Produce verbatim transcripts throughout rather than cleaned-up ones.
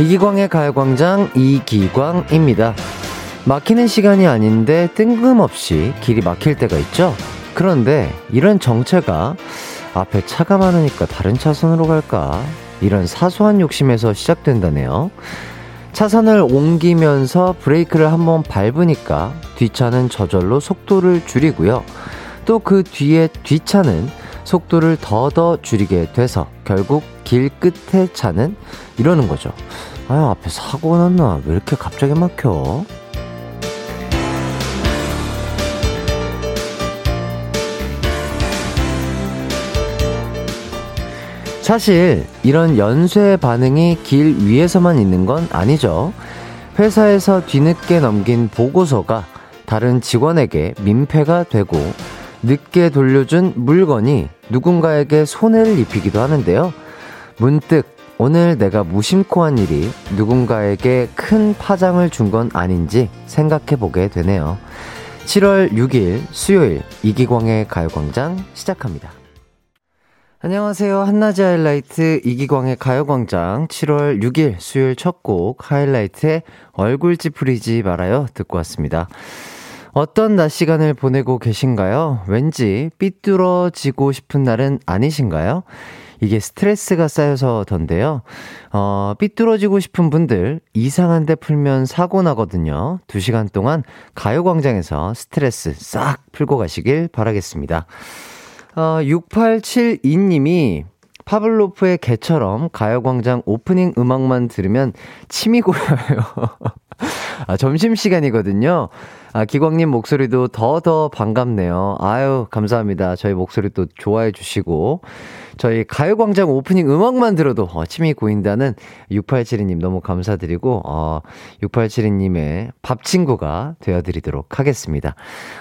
이기광의 가요광장 이기광입니다. 막히는 시간이 아닌데 뜬금없이 길이 막힐 때가 있죠. 그런데 이런 정체가 앞에 차가 많으니까 다른 차선으로 갈까? 이런 사소한 욕심에서 시작된다네요. 차선을 옮기면서 브레이크를 한번 밟으니까 뒷차는 저절로 속도를 줄이고요. 또 그 뒤에 뒷차는 속도를 더더 줄이게 돼서 결국 길 끝에 차는 이러는 거죠. 아유, 앞에 사고 났나? 왜 이렇게 갑자기 막혀? 사실 이런 연쇄 반응이 길 위에서만 있는 건 아니죠. 회사에서 뒤늦게 넘긴 보고서가 다른 직원에게 민폐가 되고 늦게 돌려준 물건이 누군가에게 손해를 입히기도 하는데요. 문득 오늘 내가 무심코 한 일이 누군가에게 큰 파장을 준 건 아닌지 생각해보게 되네요. 칠월 육일 수요일 이기광의 가요광장 시작합니다. 안녕하세요. 한낮의 하이라이트 이기광의 가요광장 칠월 육일 수요일 첫 곡 하이라이트의 얼굴 찌푸리지 말아요 듣고 왔습니다. 어떤 낮 시간을 보내고 계신가요? 왠지 삐뚤어지고 싶은 날은 아니신가요? 이게 스트레스가 쌓여서던데요. 어, 삐뚤어지고 싶은 분들 이상한데 풀면 사고 나거든요. 두 시간 동안 가요광장에서 스트레스 싹 풀고 가시길 바라겠습니다. 어, 육팔칠이님이 파블로프의 개처럼 가요광장 오프닝 음악만 들으면 침이 고여요. 아, 점심시간이거든요. 아, 기광님 목소리도 더더 반갑네요. 아유, 감사합니다. 저희 목소리 또 좋아해 주시고. 저희 가요광장 오프닝 음악만 들어도 어, 침이 고인다는 육팔칠이님 너무 감사드리고, 어, 육팔칠이님의 밥 친구가 되어드리도록 하겠습니다.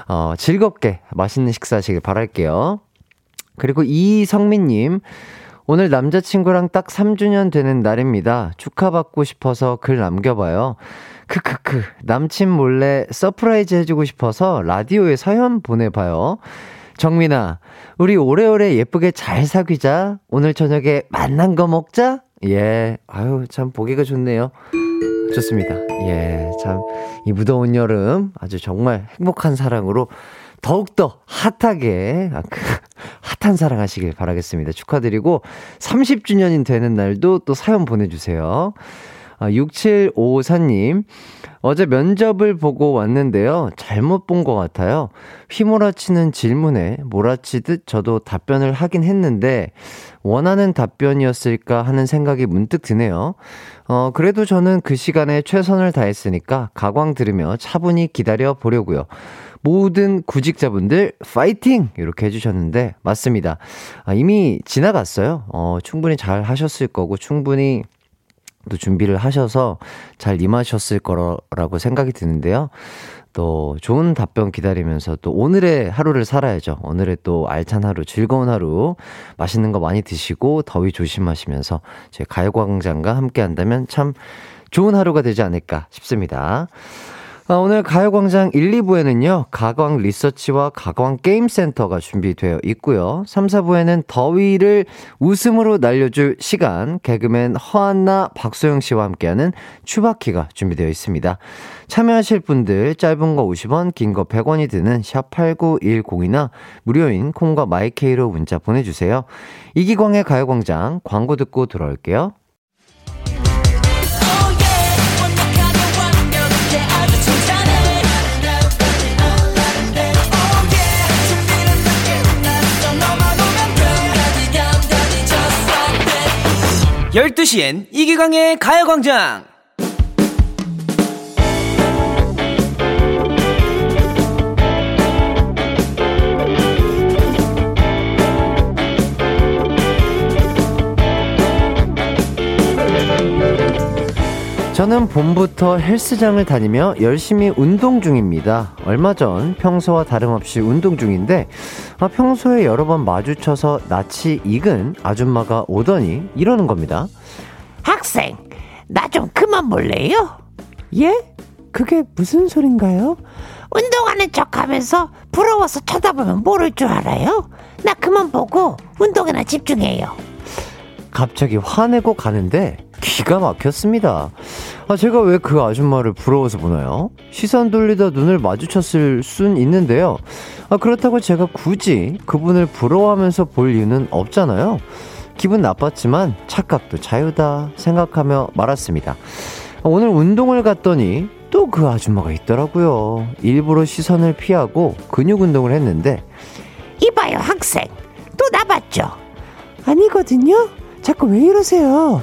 어, 즐겁게 맛있는 식사하시길 바랄게요. 그리고 이성민님, 오늘 남자친구랑 딱 삼 주년 되는 날입니다. 축하받고 싶어서 글 남겨봐요. 크크크, 남친 몰래 서프라이즈 해주고 싶어서 라디오에 사연 보내봐요. 정민아, 우리 오래오래 예쁘게 잘 사귀자. 오늘 저녁에 맛난 거 먹자. 예, 아유, 참 보기가 좋네요. 좋습니다. 예, 참 이 무더운 여름 아주 정말 행복한 사랑으로 더욱더 핫하게, 핫한 사랑하시길 바라겠습니다. 축하드리고, 삼십 주년이 되는 날도 또 사연 보내주세요. 육칠오사님, 어제 면접을 보고 왔는데요. 잘못 본 것 같아요. 휘몰아치는 질문에 몰아치듯 저도 답변을 하긴 했는데 원하는 답변이었을까 하는 생각이 문득 드네요. 어, 그래도 저는 그 시간에 최선을 다했으니까 가광 들으며 차분히 기다려 보려고요. 모든 구직자분들 파이팅! 이렇게 해주셨는데 맞습니다. 아, 이미 지나갔어요. 어, 충분히 잘 하셨을 거고 충분히 또 준비를 하셔서 잘 임하셨을 거라고 생각이 드는데요. 또 좋은 답변 기다리면서 또 오늘의 하루를 살아야죠. 오늘의 또 알찬 하루, 즐거운 하루, 맛있는 거 많이 드시고 더위 조심하시면서 저희 가요광장과 함께 한다면 참 좋은 하루가 되지 않을까 싶습니다. 오늘 가요광장 일, 이부에는요. 가광 리서치와 가광 게임센터가 준비되어 있고요. 삼, 사부에는 더위를 웃음으로 날려줄 시간, 개그맨 허안나, 박소영 씨와 함께하는 추바키가 준비되어 있습니다. 참여하실 분들 짧은 거 오십 원, 긴 거 백 원이 드는 샵 팔구일공이나 무료인 콩과 마이케이로 문자 보내주세요. 이기광의 가요광장 광고 듣고 돌아올게요. 열두 시엔 이기광의 가요광장. 저는 봄부터 헬스장을 다니며 열심히 운동 중입니다. 얼마 전 평소와 다름없이 운동 중인데 아, 평소에 여러 번 마주쳐서 낯이 익은 아줌마가 오더니 이러는 겁니다. 학생, 나 좀 그만 볼래요? 예? 그게 무슨 소린가요? 운동하는 척하면서 부러워서 쳐다보면 모를 줄 알아요? 나 그만 보고 운동에나 집중해요. 갑자기 화내고 가는데 기가 막혔습니다. 아, 제가 왜 그 아줌마를 부러워서 보나요? 시선 돌리다 눈을 마주쳤을 순 있는데요. 아, 그렇다고 제가 굳이 그분을 부러워하면서 볼 이유는 없잖아요. 기분 나빴지만 착각도 자유다 생각하며 말았습니다. 아, 오늘 운동을 갔더니 또 그 아줌마가 있더라고요. 일부러 시선을 피하고 근육 운동을 했는데, 이봐요 학생, 또 나봤죠? 아니거든요. 자꾸 왜 이러세요?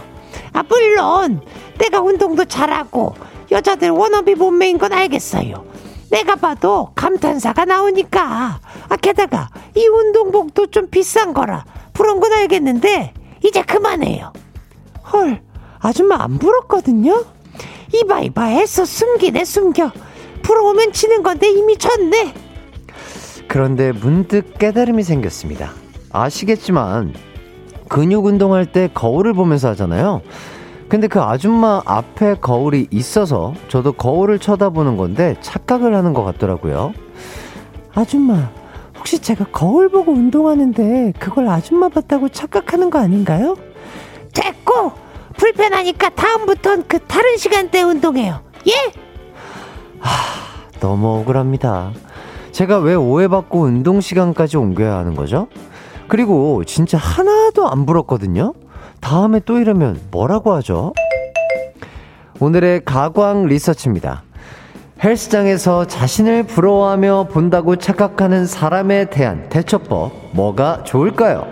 아, 물론 내가 운동도 잘하고 여자들 워너비 몸매인 건 알겠어요. 내가 봐도 감탄사가 나오니까. 아, 게다가 이 운동복도 좀 비싼 거라 부러운 건 알겠는데 이제 그만해요. 헐, 아줌마 안 부럽거든요. 이봐 이봐 애써 숨기네 숨겨. 부러우면 지는 건데 이미 졌네. 그런데 문득 깨달음이 생겼습니다. 아시겠지만 근육 운동할 때 거울을 보면서 하잖아요. 근데 그 아줌마 앞에 거울이 있어서 저도 거울을 쳐다보는 건데 착각을 하는 것 같더라고요. 아줌마, 혹시 제가 거울 보고 운동하는데 그걸 아줌마 봤다고 착각하는 거 아닌가요? 됐고! 불편하니까 다음부턴 그 다른 시간대에 운동해요. 예? 하, 너무 억울합니다. 제가 왜 오해받고 운동 시간까지 옮겨야 하는 거죠? 그리고 진짜 하나도 안 부럽거든요. 다음에 또 이러면 뭐라고 하죠? 오늘의 가광 리서치입니다. 헬스장에서 자신을 부러워하며 본다고 착각하는 사람에 대한 대처법, 뭐가 좋을까요?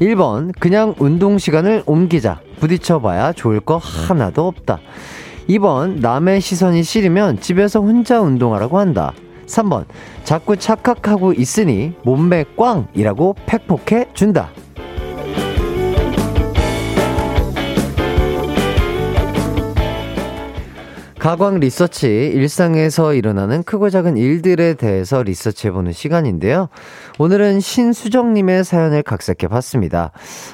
일 번, 그냥 운동 시간을 옮기자. 부딪혀봐야 좋을 거 하나도 없다. 이 번, 남의 시선이 싫으면 집에서 혼자 운동하라고 한다. 삼 번, 자꾸 착각하고 있으니 몸매 꽝이라고 팩폭해 준다. 가광 리서치, 일상에서 일어나는 크고 작은 일들에 대해서 리서치해보는 시간인데요. 오늘은 신수정님의 사연을 각색해봤습니다.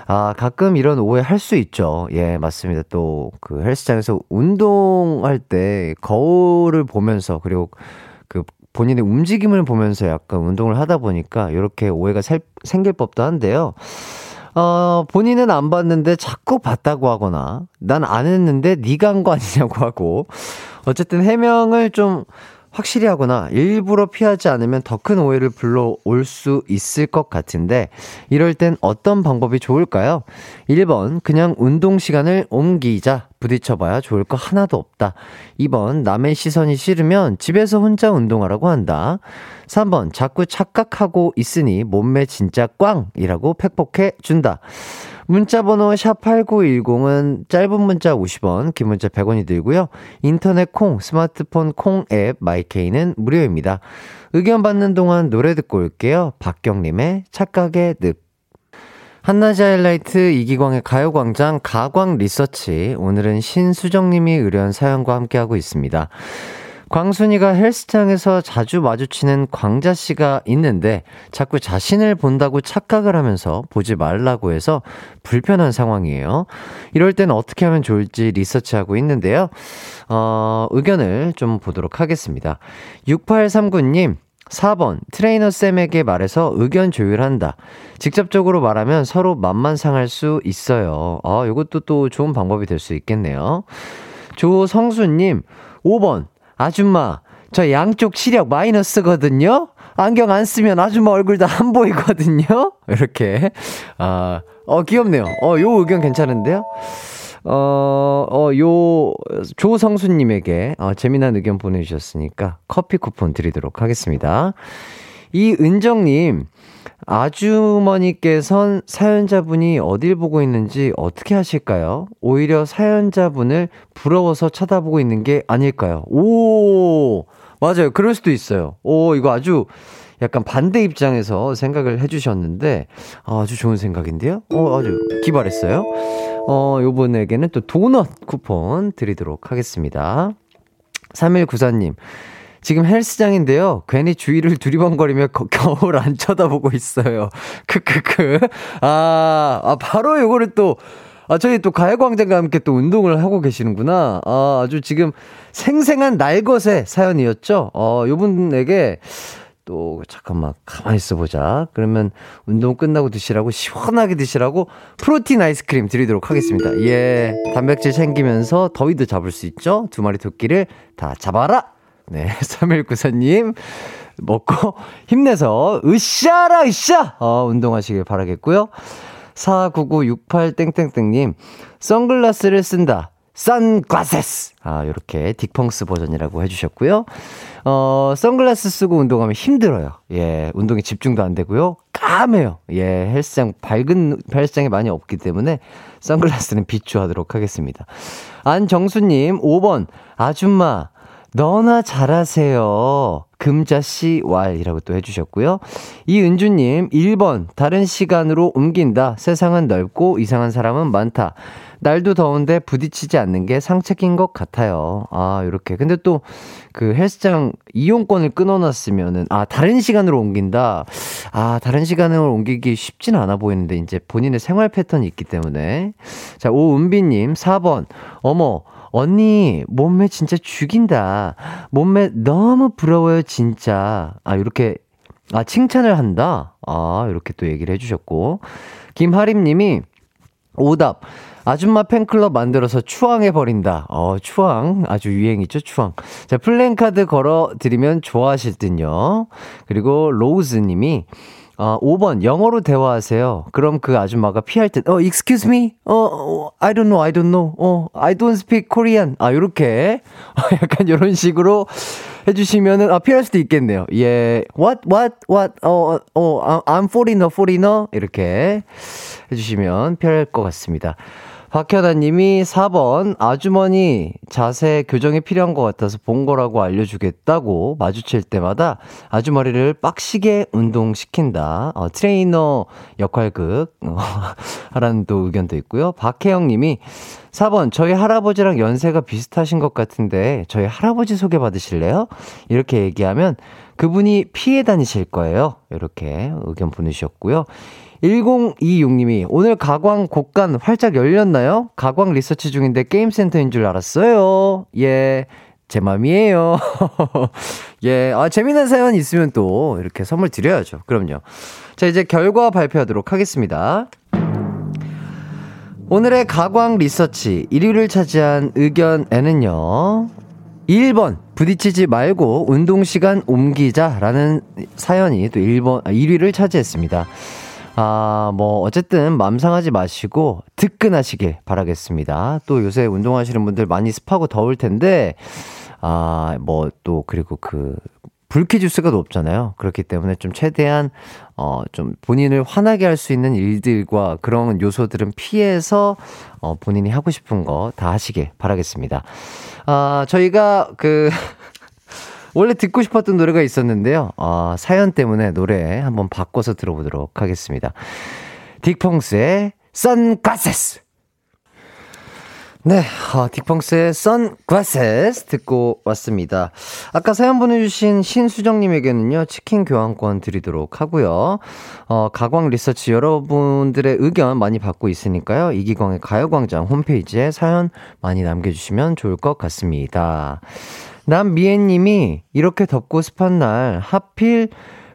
아, 가끔 이런 오해 할 수 있죠. 예, 맞습니다. 또 그 헬스장에서 운동할 때 거울을 보면서, 그리고 그 본인의 움직임을 보면서 약간 운동을 하다 보니까 이렇게 오해가 살, 생길 법도 한데요. 어, 본인은 안 봤는데 자꾸 봤다고 하거나, 난 안 했는데 네가 한 거 아니냐고 하고, 어쨌든 해명을 좀 확실히 하거나 일부러 피하지 않으면 더 큰 오해를 불러올 수 있을 것 같은데, 이럴 땐 어떤 방법이 좋을까요? 일 번, 그냥 운동 시간을 옮기자. 부딪혀봐야 좋을 거 하나도 없다. 이 번, 남의 시선이 싫으면 집에서 혼자 운동하라고 한다. 삼 번, 자꾸 착각하고 있으니 몸매 진짜 꽝이라고 팩폭해 준다. 문자번호 샵팔구일공은 짧은 문자 오십 원, 긴 문자 백 원이 들고요. 인터넷 콩, 스마트폰 콩 앱, 마이케이는 무료입니다. 의견 받는 동안 노래 듣고 올게요. 박경림의 착각의 늪. 한낮의 하이라이트, 이기광의 가요광장, 가광 리서치. 오늘은 신수정님이 의뢰한 사연과 함께하고 있습니다. 광순이가 헬스장에서 자주 마주치는 광자씨가 있는데 자꾸 자신을 본다고 착각을 하면서 보지 말라고 해서 불편한 상황이에요. 이럴 땐 어떻게 하면 좋을지 리서치하고 있는데요. 어, 의견을 좀 보도록 하겠습니다. 육팔삼구 님, 사 번, 트레이너쌤에게 말해서 의견 조율한다. 직접적으로 말하면 서로 맘만 상할 수 있어요. 아, 이것도 또 좋은 방법이 될 수 있겠네요. 조성수님, 오 번, 아줌마, 저 양쪽 시력 마이너스거든요? 안경 안 쓰면 아줌마 얼굴 다 안 보이거든요? 이렇게. 아, 어, 귀엽네요. 어, 요 의견 괜찮은데요? 어, 어, 요, 조성수님에게 어, 재미난 의견 보내주셨으니까 커피 쿠폰 드리도록 하겠습니다. 이은정님, 아주머니께선 사연자분이 어딜 보고 있는지 어떻게 하실까요? 오히려 사연자분을 부러워서 쳐다보고 있는 게 아닐까요? 오, 맞아요. 그럴 수도 있어요. 오, 이거 아주 약간 반대 입장에서 생각을 해주셨는데 아주 좋은 생각인데요. 어, 아주 기발했어요. 어, 요분에게는 또 도넛 쿠폰 드리도록 하겠습니다. 삼일구사 님, 지금 헬스장인데요. 괜히 주위를 두리번거리며 거, 겨울 안 쳐다보고 있어요. 크크크. 아, 아, 바로 요거를 또, 아, 저희 또 가요광장과 함께 또 운동을 하고 계시는구나. 아, 아주 지금 생생한 날것의 사연이었죠. 어, 요분에게 또 잠깐만 가만히 있어보자. 그러면 운동 끝나고 드시라고 시원하게 드시라고 프로틴 아이스크림 드리도록 하겠습니다. 예, 단백질 챙기면서 더위도 잡을 수 있죠. 두 마리 토끼를 다 잡아라. 네, 삼일구사님 먹고 힘내서 으쌰라 으쌰 어, 운동하시길 바라겠고요. 사구구육팔 님 선글라스를 쓴다 선글라세스. 아, 요렇게 딕펑스 버전이라고 해주셨고요. 어, 선글라스 쓰고 운동하면 힘들어요. 예, 운동에 집중도 안 되고요. 까매요. 예, 헬스장 밝은 헬스장이 많이 없기 때문에 선글라스는 비추하도록 하겠습니다. 안정수님 오 번 아줌마 너나 잘하세요. 금자씨 왈이라고 또 해주셨고요. 이은주님 일 번 다른 시간으로 옮긴다. 세상은 넓고 이상한 사람은 많다. 날도 더운데 부딪히지 않는 게 상책인 것 같아요. 아, 요렇게. 근데 또 그 헬스장 이용권을 끊어놨으면은 아, 다른 시간으로 옮긴다. 아, 다른 시간으로 옮기기 쉽진 않아 보이는데 이제 본인의 생활 패턴이 있기 때문에. 자, 오은비님 사 번 어머 언니 몸매 진짜 죽인다. 몸매 너무 부러워요 진짜. 아, 요렇게 아 칭찬을 한다. 아, 요렇게 또 얘기를 해주셨고. 김하림님이 오답 아줌마 팬클럽 만들어서 추앙해버린다. 어, 추앙 아주 유행이죠. 추앙. 자, 플랜카드 걸어드리면 좋아하실 듯요. 그리고 로우즈님이 어, 오 번 영어로 대화하세요. 그럼 그 아줌마가 피할 듯 어, excuse me? 어, 어, I don't know, I don't know. 어, I don't speak Korean. 아, 요렇게 약간 요런 식으로 해주시면은 아, 피할 수도 있겠네요. 예, what, what, what? 어, 어, I'm foreigner, foreigner. 이렇게 해주시면 피할 것 같습니다. 박현아님이 사 번 아주머니 자세 교정이 필요한 것 같아서 본 거라고 알려주겠다고 마주칠 때마다 아주머니를 빡시게 운동시킨다. 어, 트레이너 역할극 어, 하라는 또 의견도 있고요. 박혜영님이 사 번 저희 할아버지랑 연세가 비슷하신 것 같은데 저희 할아버지 소개받으실래요? 이렇게 얘기하면 그분이 피해 다니실 거예요. 이렇게 의견 보내주셨고요. 일공이육 오늘 가광 곳간 활짝 열렸나요? 가광 리서치 중인데 게임센터인 줄 알았어요. 예, 제 맘이에요. 예, 아, 재미난 사연 있으면 또 이렇게 선물 드려야죠. 그럼요. 자, 이제 결과 발표하도록 하겠습니다. 오늘의 가광 리서치 일 위를 차지한 의견에는요, 일 번 부딪히지 말고 운동시간 옮기자라는 사연이 또 일 번, 아, 일 위를 차지했습니다. 아, 뭐 어쨌든 맘 상하지 마시고 뜨끈하시길 바라겠습니다. 또 요새 운동하시는 분들 많이 습하고 더울 텐데 아, 뭐 또 그리고 그 불쾌지수가 높잖아요. 그렇기 때문에 좀 최대한 어, 좀 본인을 화나게 할 수 있는 일들과 그런 요소들은 피해서 어, 본인이 하고 싶은 거 다 하시길 바라겠습니다. 아, 저희가 그 원래 듣고 싶었던 노래가 있었는데요. 어, 사연 때문에 노래 한번 바꿔서 들어보도록 하겠습니다. 딕펑스의 선글라세스. 네, 어, 딕펑스의 선글라세스 듣고 왔습니다. 아까 사연 보내주신 신수정님에게는요, 치킨 교환권 드리도록 하고요. 어, 가광 리서치 여러분들의 의견 많이 받고 있으니까요. 이기광의 가요광장 홈페이지에 사연 많이 남겨주시면 좋을 것 같습니다. 남미애님이 이렇게 덥고 습한 날 하필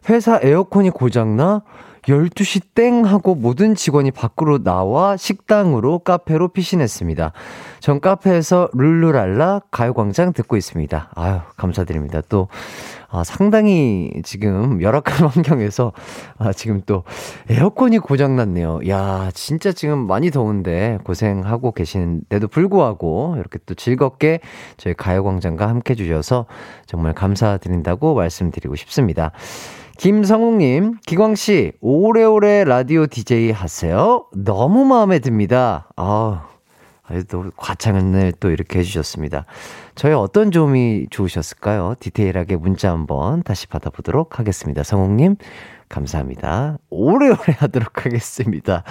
회사 에어컨이 고장나 열두 시 땡 하고 모든 직원이 밖으로 나와 식당으로 카페로 피신했습니다. 전 카페에서 룰루랄라 가요광장 듣고 있습니다. 아유, 감사드립니다. 또 아, 상당히 지금 열악한 환경에서 아, 지금 또 에어컨이 고장났네요. 야, 진짜 지금 많이 더운데 고생하고 계시는데도 불구하고 이렇게 또 즐겁게 저희 가요광장과 함께 해주셔서 정말 감사드린다고 말씀드리고 싶습니다. 김성욱님, 기광씨, 오래오래 라디오 디제이 하세요? 너무 마음에 듭니다. 아, 또 과찬을 또 이렇게 해주셨습니다. 저의 어떤 점이 좋으셨을까요? 디테일하게 문자 한번 다시 받아보도록 하겠습니다. 성욱님, 감사합니다. 오래오래 하도록 하겠습니다.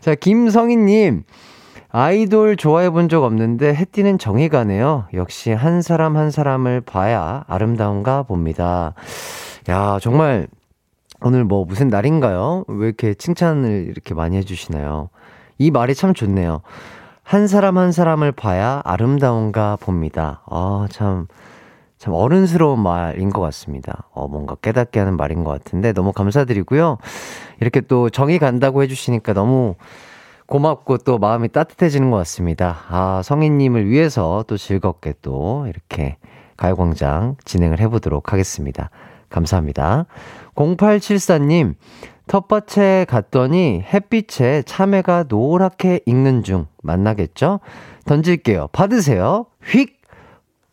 자, 김성희님, 아이돌 좋아해본 적 없는데 해띠는 정이 가네요. 역시 한 사람 한 사람을 봐야 아름다운가 봅니다. 야, 정말 오늘 뭐 무슨 날인가요? 왜 이렇게 칭찬을 이렇게 많이 해주시나요? 이 말이 참 좋네요. 한 사람 한 사람을 봐야 아름다운가 봅니다. 아, 참 참 어른스러운 말인 것 같습니다. 어, 뭔가 깨닫게 하는 말인 것 같은데 너무 감사드리고요. 이렇게 또 정이 간다고 해주시니까 너무 고맙고 또 마음이 따뜻해지는 것 같습니다. 아, 성인님을 위해서 또 즐겁게 또 이렇게 가요광장 진행을 해보도록 하겠습니다. 감사합니다. 공팔칠사님, 텃밭에 갔더니 햇빛에 참외가 노랗게 익는 중. 만나겠죠? 던질게요. 받으세요. 휙!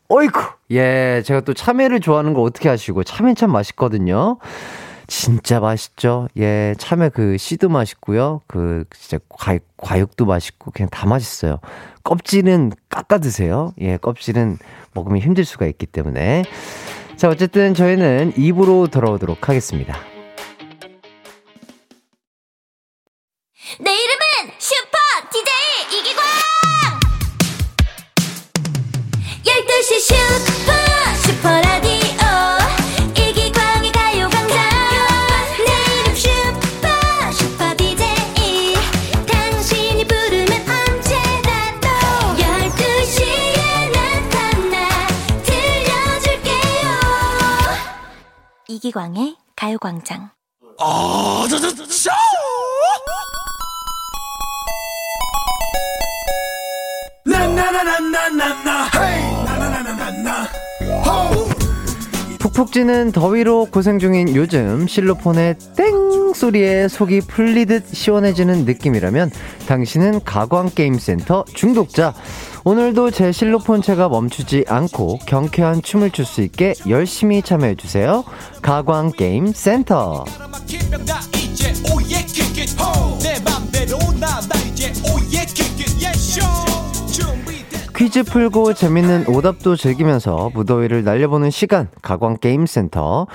어이쿠! 예, 제가 또 참외를 좋아하는 거 어떻게 아시고, 참외 참 맛있거든요. 진짜 맛있죠. 예, 참외 그 씨도 맛있고요. 그 진짜 과, 과육도 맛있고 그냥 다 맛있어요. 껍질은 깎아 드세요. 예, 껍질은 먹으면 힘들 수가 있기 때문에. 자, 어쨌든 저희는 이 부로 돌아오도록 하겠습니다. 내 이름은 슈퍼 디제이 이기광. 열두 시 슈퍼 슈퍼라디오 이기광의 가요광장. 내 이름 슈퍼 슈퍼 디제이. 당신이 부르면 언제나 또 열두 시에 나타나 들려줄게요. 이기광의 가요광장. 아, 저, 저, 저, 저. 푹푹 찌는 더위로 고생 중인 요즘 실로폰의 땡 소리에 속이 풀리듯 시원해지는 느낌이라면 당신은 가광게임센터 중독자. 오늘도 제 실로폰체가 멈추지 않고 경쾌한 춤을 출 수 있게 열심히 참여해주세요. 가광게임센터. 퀴즈 풀고 재밌는 오답도 즐기면서 무더위를 날려보는 시간, 가광게임센터.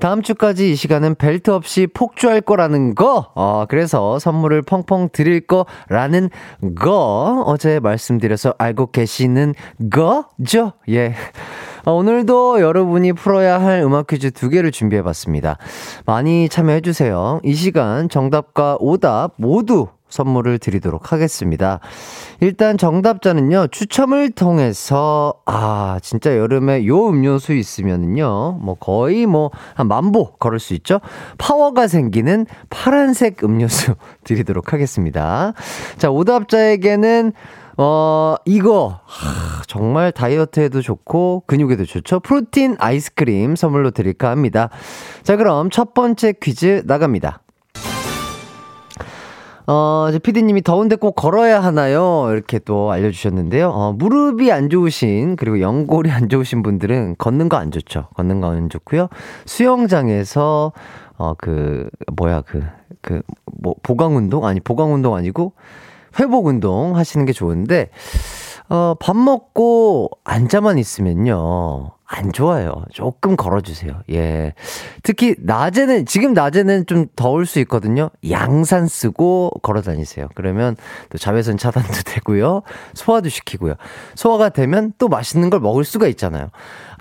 다음 주까지 이 시간은 벨트 없이 폭주할 거라는 거, 어, 그래서 선물을 펑펑 드릴 거라는 거, 어제 말씀드려서 알고 계시는 거죠? 예. 오늘도 여러분이 풀어야 할 음악 퀴즈 두 개를 준비해봤습니다. 많이 참여해주세요. 이 시간 정답과 오답 모두 선물을 드리도록 하겠습니다. 일단 정답자는요, 추첨을 통해서, 아, 진짜 여름에 요 음료수 있으면은요, 뭐 거의 뭐 한 만보 걸을 수 있죠? 파워가 생기는 파란색 음료수 드리도록 하겠습니다. 자, 오답자에게는 어, 이거, 하, 정말 다이어트에도 좋고 근육에도 좋죠. 프로틴 아이스크림 선물로 드릴까 합니다. 자, 그럼 첫 번째 퀴즈 나갑니다. 어, 피디님이 더운데 꼭 걸어야 하나요? 이렇게 또 알려주셨는데요. 어, 무릎이 안 좋으신, 그리고 연골이 안 좋으신 분들은 걷는 거 안 좋죠. 걷는 거 안 좋고요. 수영장에서, 어, 그, 뭐야, 그, 그, 뭐, 보강운동? 아니, 보강운동 아니고, 회복운동 하시는 게 좋은데, 어, 밥 먹고 앉아만 있으면요, 안 좋아요. 조금 걸어주세요. 예. 특히 낮에는, 지금 낮에는 좀 더울 수 있거든요. 양산 쓰고 걸어 다니세요. 그러면 또 자외선 차단도 되고요. 소화도 시키고요. 소화가 되면 또 맛있는 걸 먹을 수가 있잖아요.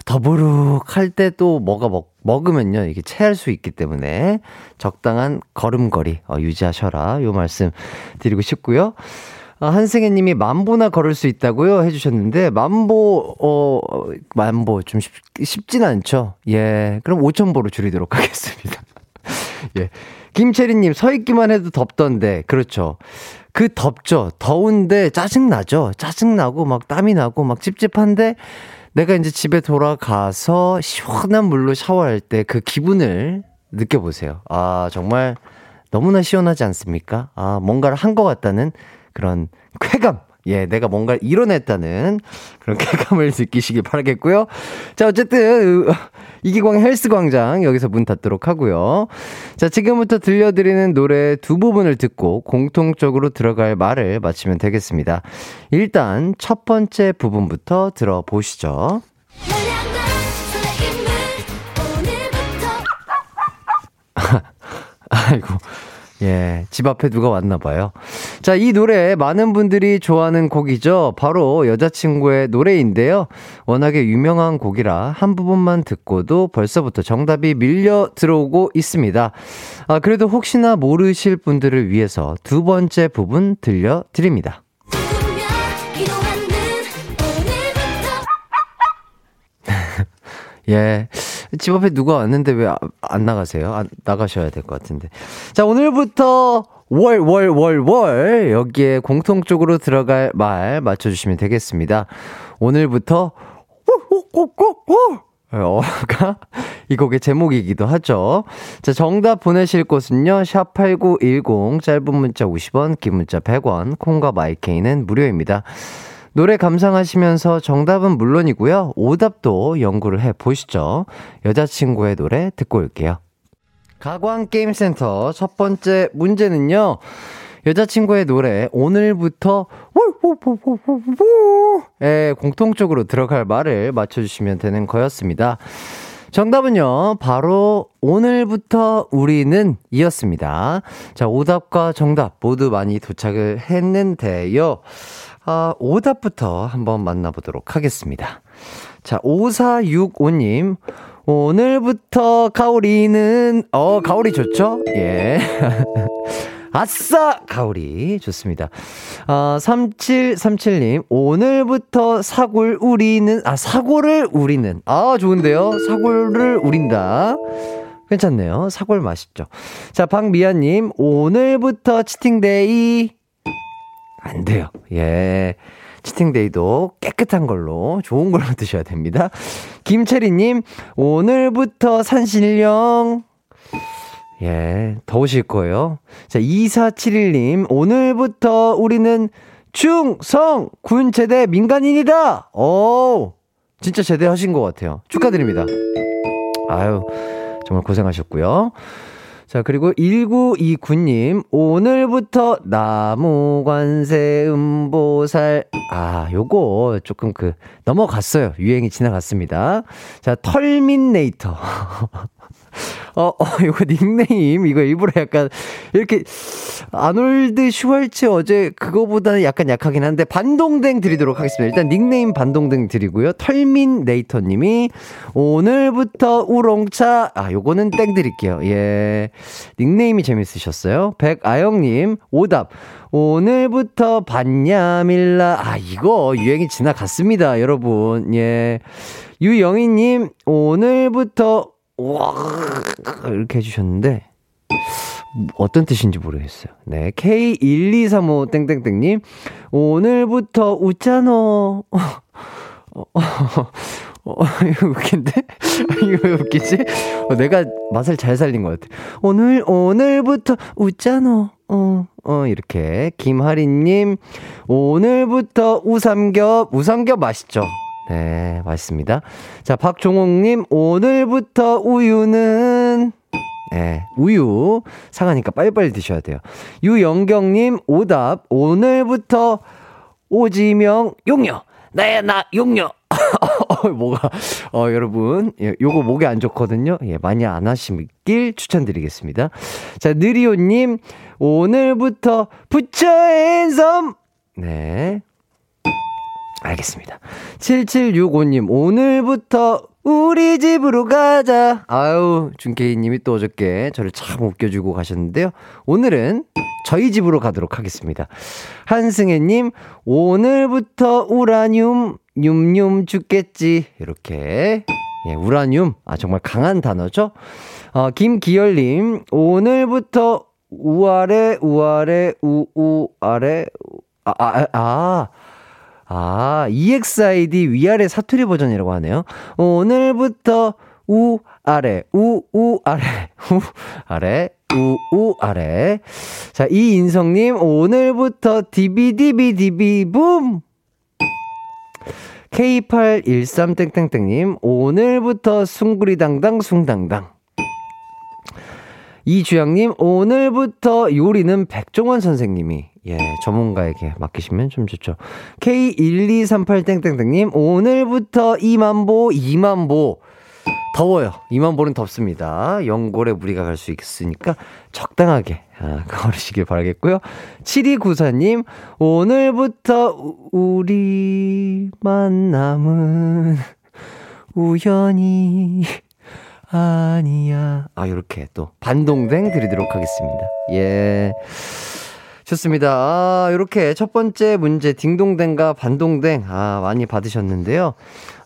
더부룩 할 때 또 뭐가 먹, 먹으면요, 이게 체할 수 있기 때문에 적당한 걸음걸이 어, 유지하셔라. 요 말씀 드리고 싶고요. 아, 한승혜님이 만보나 걸을 수 있다고요? 해주셨는데 만보 어 만보 좀 쉽, 쉽진 않죠. 예, 그럼 오천 보로 줄이도록 하겠습니다. 예, 김채리님, 서 있기만 해도 덥던데. 그렇죠. 그 덥죠. 더운데 짜증 나죠. 짜증 나고 막 땀이 나고 막 찝찝한데 내가 이제 집에 돌아가서 시원한 물로 샤워할 때 그 기분을 느껴보세요. 아, 정말 너무나 시원하지 않습니까? 아, 뭔가를 한 것 같다는. 그런 쾌감, 예, 내가 뭔가를 이뤄냈다는 그런 쾌감을 느끼시길 바라겠고요. 자, 어쨌든 이기광 헬스광장 여기서 문 닫도록 하고요. 자, 지금부터 들려드리는 노래 두 부분을 듣고 공통적으로 들어갈 말을 맞히면 되겠습니다. 일단 첫 번째 부분부터 들어보시죠. 아이고, 예, 집 앞에 누가 왔나 봐요. 자, 이 노래 많은 분들이 좋아하는 곡이죠. 바로 여자친구의 노래인데요. 워낙에 유명한 곡이라 한 부분만 듣고도 벌써부터 정답이 밀려 들어오고 있습니다. 아, 그래도 혹시나 모르실 분들을 위해서 두 번째 부분 들려드립니다. 예. 집 앞에 누가 왔는데 왜 안 나가세요? 아, 나가셔야 될 것 같은데. 자, 오늘부터 월, 월, 월, 월. 여기에 공통적으로 들어갈 말 맞춰주시면 되겠습니다. 오늘부터, 어가 이 곡의 제목이기도 하죠. 자, 정답 보내실 곳은요. 샵팔구일공, 짧은 문자 오십 원, 긴 문자 백 원, 콩과 마이케이는 무료입니다. 노래 감상하시면서 정답은 물론이고요. 오답도 연구를 해보시죠. 여자친구의 노래 듣고 올게요. 가광게임센터 첫 번째 문제는요. 여자친구의 노래 오늘부터 에 공통적으로 들어갈 말을 맞춰주시면 되는 거였습니다. 정답은요. 바로 오늘부터 우리는 이었습니다. 자, 오답과 정답 모두 많이 도착을 했는데요. 아, 오답부터 한번 만나보도록 하겠습니다. 자, 오사육오 님. 오늘부터 가오리는, 어, 가오리 좋죠? 예. 아싸! 가오리. 좋습니다. 아, 삼칠삼칠 님. 오늘부터 사골 우리는, 아, 사골을 우리는. 아, 좋은데요? 사골을 우린다. 괜찮네요. 사골 맛있죠. 자, 박미아님. 오늘부터 치팅데이. 안 돼요. 예. 치팅데이도 깨끗한 걸로, 좋은 걸로 드셔야 됩니다. 김채리님, 오늘부터 산신령. 예, 더우실 거예요. 자, 이사칠일 님, 오늘부터 우리는 충성! 군 제대 민간인이다! 오, 진짜 제대하신 것 같아요. 축하드립니다. 아유, 정말 고생하셨고요. 자, 그리고 일구이구 님, 오늘부터 나무관세음보살. 아, 요거 조금 그 넘어갔어요. 유행이 지나갔습니다. 자, 털민네이터. 어, 어, 요거 닉네임 이거 일부러 약간 이렇게 아놀드 슈왈츠 어제 그거보다는 약간 약하긴 한데 반동댕 드리도록 하겠습니다. 일단 닉네임 반동댕 드리고요. 털민네이터님이 오늘부터 우롱차. 아, 요거는 땡 드릴게요. 예, 닉네임이 재밌으셨어요. 백아영님 오답 오늘부터 반야밀라. 아, 이거 유행이 지나갔습니다, 여러분. 예, 유영희님 오늘부터 와, 이렇게 해주셨는데, 어떤 뜻인지 모르겠어요. 네. 케이 일이삼오 님, 오늘부터 웃자노. 어, 이거 웃긴데? 이거 왜 웃기지? 어, 내가 맛을 잘 살린 것 같아. 오늘, 오늘부터 웃자노. 어, 어, 이렇게. 김하리님, 오늘부터 우삼겹. 우삼겹 맛있죠? 네, 맛있습니다. 자, 박종옥님, 오늘부터 우유는, 네, 우유 상하니까 빨리빨리 드셔야 돼요. 유영경님, 오답, 오늘부터 오지명 용녀, 나야, 나, 용녀. 뭐가, 어, 여러분, 예, 요거 목에 안 좋거든요. 예, 많이 안 하시길 추천드리겠습니다. 자, 느리오님, 오늘부터 부처의 핸섬. 네. 알겠습니다. 칠칠육오 님, 오늘부터 우리 집으로 가자. 아유, 준케이님이 또 어저께 저를 참 웃겨주고 가셨는데요. 오늘은 저희 집으로 가도록 하겠습니다. 한승혜님, 오늘부터 우라늄, 윰윰 죽겠지. 이렇게. 예, 우라늄. 아, 정말 강한 단어죠? 어, 김기열님, 오늘부터 우아래, 우아래, 우우아래, 아, 아, 아. 아, 이엑스아이디 위아래 사투리 버전이라고 하네요. 오늘부터 우, 아래, 우, 우, 아래, 우, 아래, 우, 우, 아래. 자, 이인성님, 오늘부터 디비디비디비붐. 케이 팔일삼 님, 오늘부터 숭구리당당, 숭당당. 이주영님, 오늘부터 요리는 백종원 선생님이. 예, 전문가에게 맡기시면 좀 좋죠. 케이 일이삼팔 님, 오늘부터 이만보, 이만보. 더워요. 이만보는 덥습니다. 연골에 무리가 갈 수 있으니까 적당하게 아, 걸으시길 바라겠고요. 칠이구사 님, 오늘부터 우리 만남은 우연히 아니야. 아, 요렇게 또 반동댕 드리도록 하겠습니다. 예. 좋습니다. 아, 이렇게 첫 번째 문제 딩동댕과 반동댕 아, 많이 받으셨는데요.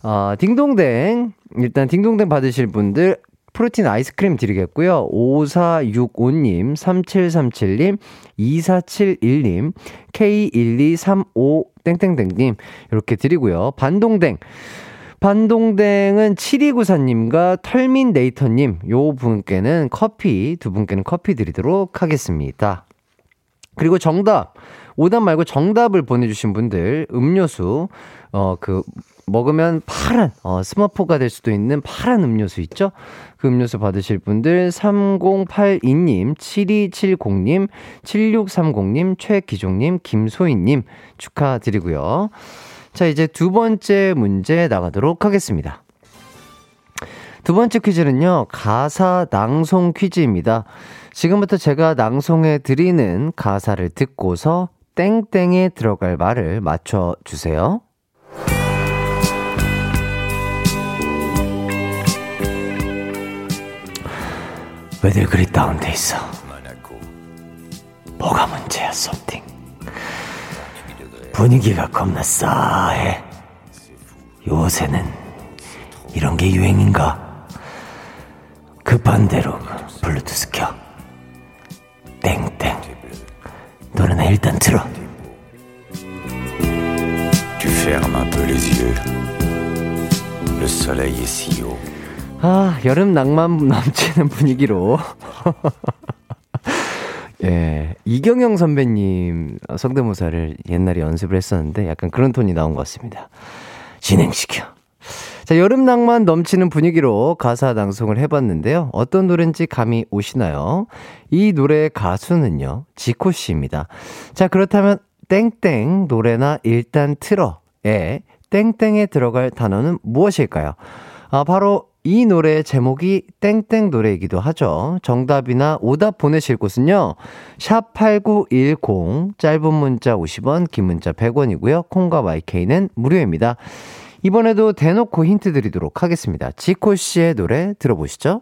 아, 딩동댕 일단 딩동댕 받으실 분들 프로틴 아이스크림 드리겠고요. 오사육오 님, 삼칠삼칠 님, 이사칠일 님, 케이 일이삼오 님 이렇게 드리고요. 반동댕 반동댕은 칠이구사 님과 털민네이터님 요 분께는 커피, 두 분께는 커피 드리도록 하겠습니다. 그리고 정답, 오답 말고 정답을 보내주신 분들 음료수 어, 그 먹으면 파란 어, 스마포가 될 수도 있는 파란 음료수 있죠? 그 음료수 받으실 분들 삼공팔이 님, 칠이칠공 님, 칠육삼공 님, 최기종님, 김소희님 축하드리고요. 자, 이제 두 번째 문제 나가도록 하겠습니다. 두 번째 퀴즈는요, 가사 낭송 퀴즈입니다. 지금부터 제가 낭송해 드리는 가사를 듣고서 땡땡에 들어갈 말을 맞춰주세요. 왜들 그리 다운돼 있어? 뭐가 문제야, something? 분위기가 겁나 싸해. 요새는 이런 게 유행인가? 급한대로 블루투스 켜. 땡땡 노래나 일단 틀어. 아, 여름 낭만 넘치는 분위기로 예, 이경영 선배님 성대모사를 옛날에 연습을 했었는데 약간 그런 톤이 나온 것 같습니다. 진행시켜. 자, 여름 낭만 넘치는 분위기로 가사 낭송을 해봤는데요. 어떤 노래인지 감이 오시나요? 이 노래의 가수는요, 지코 씨입니다. 자, 그렇다면 땡땡 노래나 일단 틀어에 땡땡에 들어갈 단어는 무엇일까요? 아, 바로 이 노래의 제목이 땡땡 노래이기도 하죠. 정답이나 오답 보내실 곳은요, 샵팔구일공 짧은 문자 오십 원, 긴 문자 백 원이고요. 콩과 와이케이는 무료입니다. 이번에도 대놓고 힌트 드리도록 하겠습니다. 지코 씨의 노래 들어보시죠.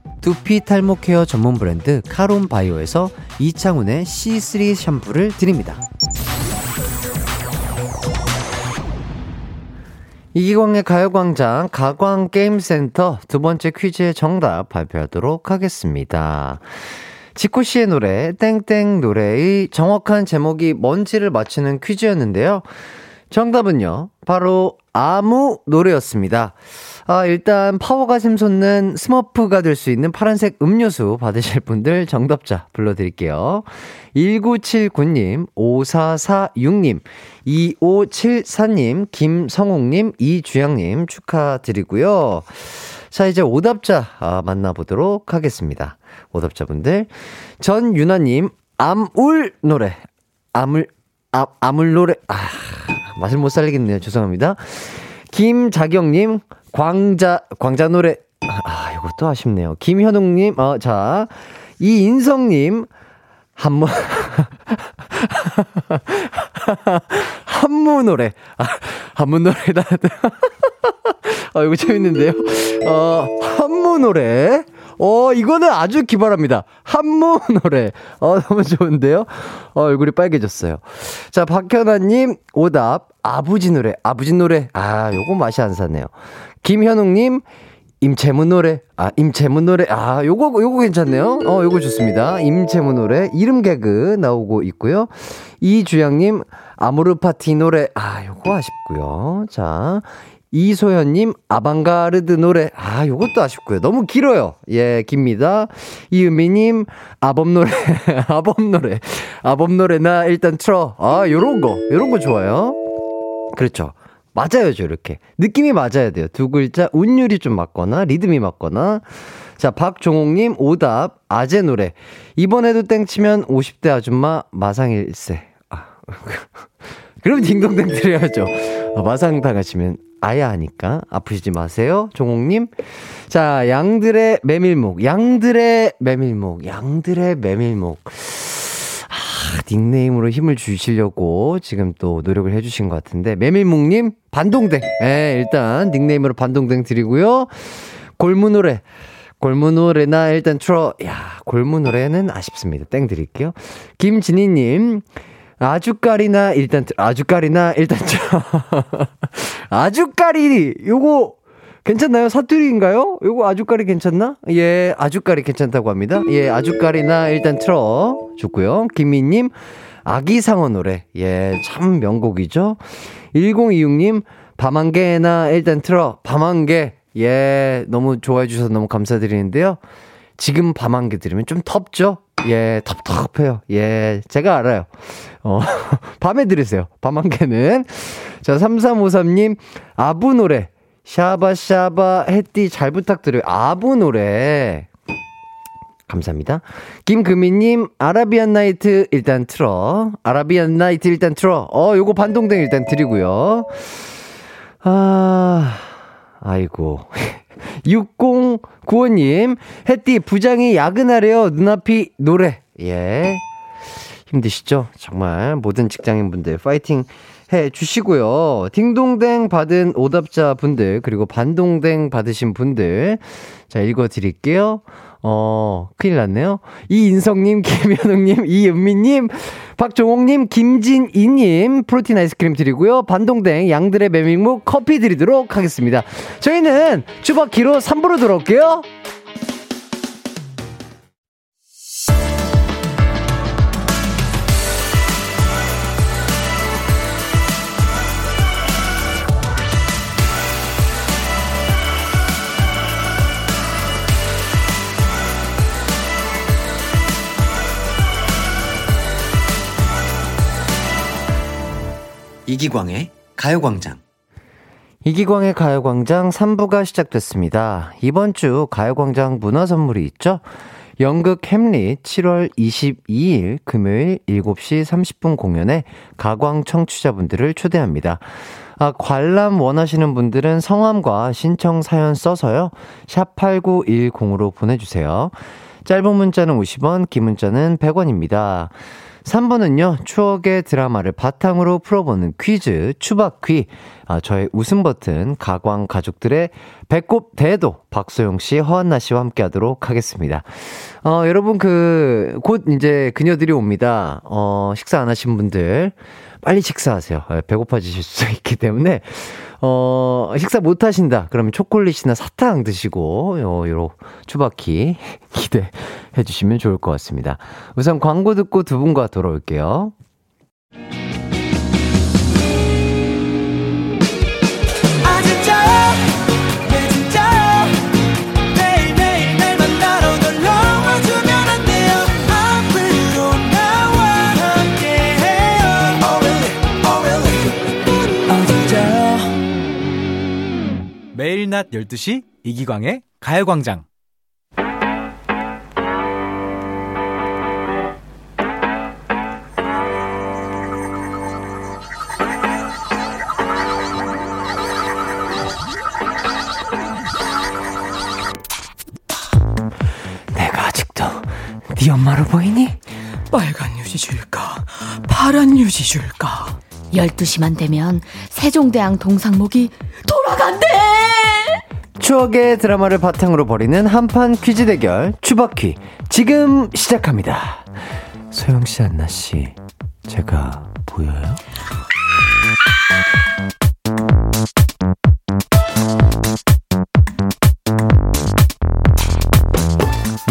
두피 탈모 케어 전문 브랜드 카론 바이오에서 이창훈의 씨쓰리 샴푸를 드립니다. 이기광의 가요광장 가광게임센터 두 번째 퀴즈의 정답 발표하도록 하겠습니다. 지코 씨의 노래 땡땡 노래의 정확한 제목이 뭔지를 맞히는 퀴즈였는데요. 정답은요, 바로 아무 노래였습니다. 아, 일단 파워가 샘솟는 스머프가 될 수 있는 파란색 음료수 받으실 분들 정답자 불러드릴게요. 일구칠구 님, 오사사육 님, 이오칠사 님, 김성욱님, 이주양님 축하드리고요. 자, 이제 오답자 아, 만나보도록 하겠습니다. 오답자분들 전윤아님, 암울 노래 암울 아, 암울 노래 아, 맛을 못 살리겠네요. 죄송합니다. 김자경님, 광자, 광자 노래. 아, 이것도 아쉽네요. 김현웅님, 어, 자, 이인성님, 한 번, 한무 노래. 아, 한무 노래다. 아, 이거 재밌는데요. 어, 한무 노래. 어, 이거는 아주 기발합니다. 한무 노래. 어, 너무 좋은데요? 어, 얼굴이 빨개졌어요. 자, 박현아님, 오답. 아버지 노래. 아버지 노래. 아, 요거 맛이 안 사네요. 김현웅님, 임채무 노래. 아, 임채무 노래. 아, 요거, 요거 괜찮네요. 어, 요거 좋습니다. 임채무 노래. 이름 개그 나오고 있고요. 이주영님, 아모르파티 노래. 아, 요거 아쉽고요. 자. 이소연님, 아방가르드 노래. 아, 요것도 아쉽고요. 너무 길어요. 예, 깁니다. 이유미님, 아범 노래. 아범 노래. 아범 노래, 나 일단 틀어. 아, 요런 거. 요런 거 좋아요. 그렇죠. 맞아야죠, 이렇게. 느낌이 맞아야 돼요. 두 글자, 운율이 좀 맞거나, 리듬이 맞거나. 자, 박종옥님, 오답, 아재 노래. 이번에도 땡치면 오십 대 아줌마, 마상일세. 아, 그럼 딩동댕 드려야죠. 마상 당하시면 아야 하니까 아프시지 마세요, 종옥님. 자, 양들의 메밀목. 양들의 메밀목. 양들의 메밀목. 아, 닉네임으로 힘을 주시려고 지금 또 노력을 해주신 것 같은데. 메밀목님, 반동댕. 예, 일단 닉네임으로 반동댕 드리고요. 골무노래. 골무노래, 나 일단 틀어. 야, 골무노래는 아쉽습니다. 땡 드릴게요. 김진희님, 아주까리나 일단 틀어. 아주까리나 일단 틀어. 아주까리, 요거 괜찮나요? 사투리인가요? 요거 아주까리 괜찮나? 예, 아주까리 괜찮다고 합니다. 예, 아주까리나 일단 틀어 좋고요. 김민님, 아기상어 노래. 예, 참 명곡이죠. 일공이육님, 밤안개나 일단 틀어. 밤안개. 예, 너무 좋아해 주셔서 너무 감사드리는데요. 지금 밤안개 들으면 좀 텁죠? 예, 텁텁해요. 예, 제가 알아요. 어, 밤에 들으세요. 밤안개는. 자, 삼삼오삼님, 아부 노래. 샤바샤바 해띠 잘 부탁드려요. 아부 노래. 감사합니다. 김금희님, 아라비안 나이트 일단 틀어. 아라비안 나이트 일단 틀어. 어, 요거 반동댕 일단 드리고요. 아, 아이고. 육공구오님, 해띠 부장이 야근하래요. 눈앞이 노래. 예, 힘드시죠? 정말 모든 직장인분들 파이팅 해주시고요. 딩동댕 받은 오답자분들, 그리고 반동댕 받으신 분들, 자, 읽어드릴게요. 어, 큰일 났네요. 이인성님, 김현웅님, 이은미님, 박종옥님, 김진이님 프로틴 아이스크림 드리고요. 반동댕, 양들의 메밀묵, 커피 드리도록 하겠습니다. 저희는 추바키로 삼 부로 돌아올게요. 이기광의 가요광장. 이기광의 가요광장 삼 부가 시작됐습니다. 이번 주 가요광장 문화선물이 있죠. 연극 햄릿 칠월 이십이일 금요일 일곱 시 삼십 분 공연에 가광 청취자분들을 초대합니다. 아, 관람 원하시는 분들은 성함과 신청 사연 써서요. 샵 팔구일공으로 보내주세요. 짧은 문자는 오십 원, 긴 문자는 백 원입니다. 삼 번은요, 추억의 드라마를 바탕으로 풀어보는 퀴즈, 추박퀴. 아, 저의 웃음 버튼, 가광 가족들의 배꼽 대도, 박소영 씨, 허안나 씨와 함께 하도록 하겠습니다. 어, 여러분, 그, 곧 이제 그녀들이 옵니다. 어, 식사 안 하신 분들, 빨리 식사하세요. 배고파지실 수 있기 때문에. 어, 식사 못 하신다. 그러면 초콜릿이나 사탕 드시고, 요, 요, 추바키 기대해 주시면 좋을 것 같습니다. 우선 광고 듣고 두 분과 돌아올게요. 매일 낮 열두 시 이기광의 가요광장. 내가 아직도 네 엄마로 보이니? 빨간 유지 줄까? 파란 유지줄까? 열두 시만 되면 세종대왕 동상목이 돌아간대! 추억의 드라마를 바탕으로 벌이는 한판 퀴즈 대결 추바퀴 지금 시작합니다. 소영씨, 안나씨, 제가 보여요?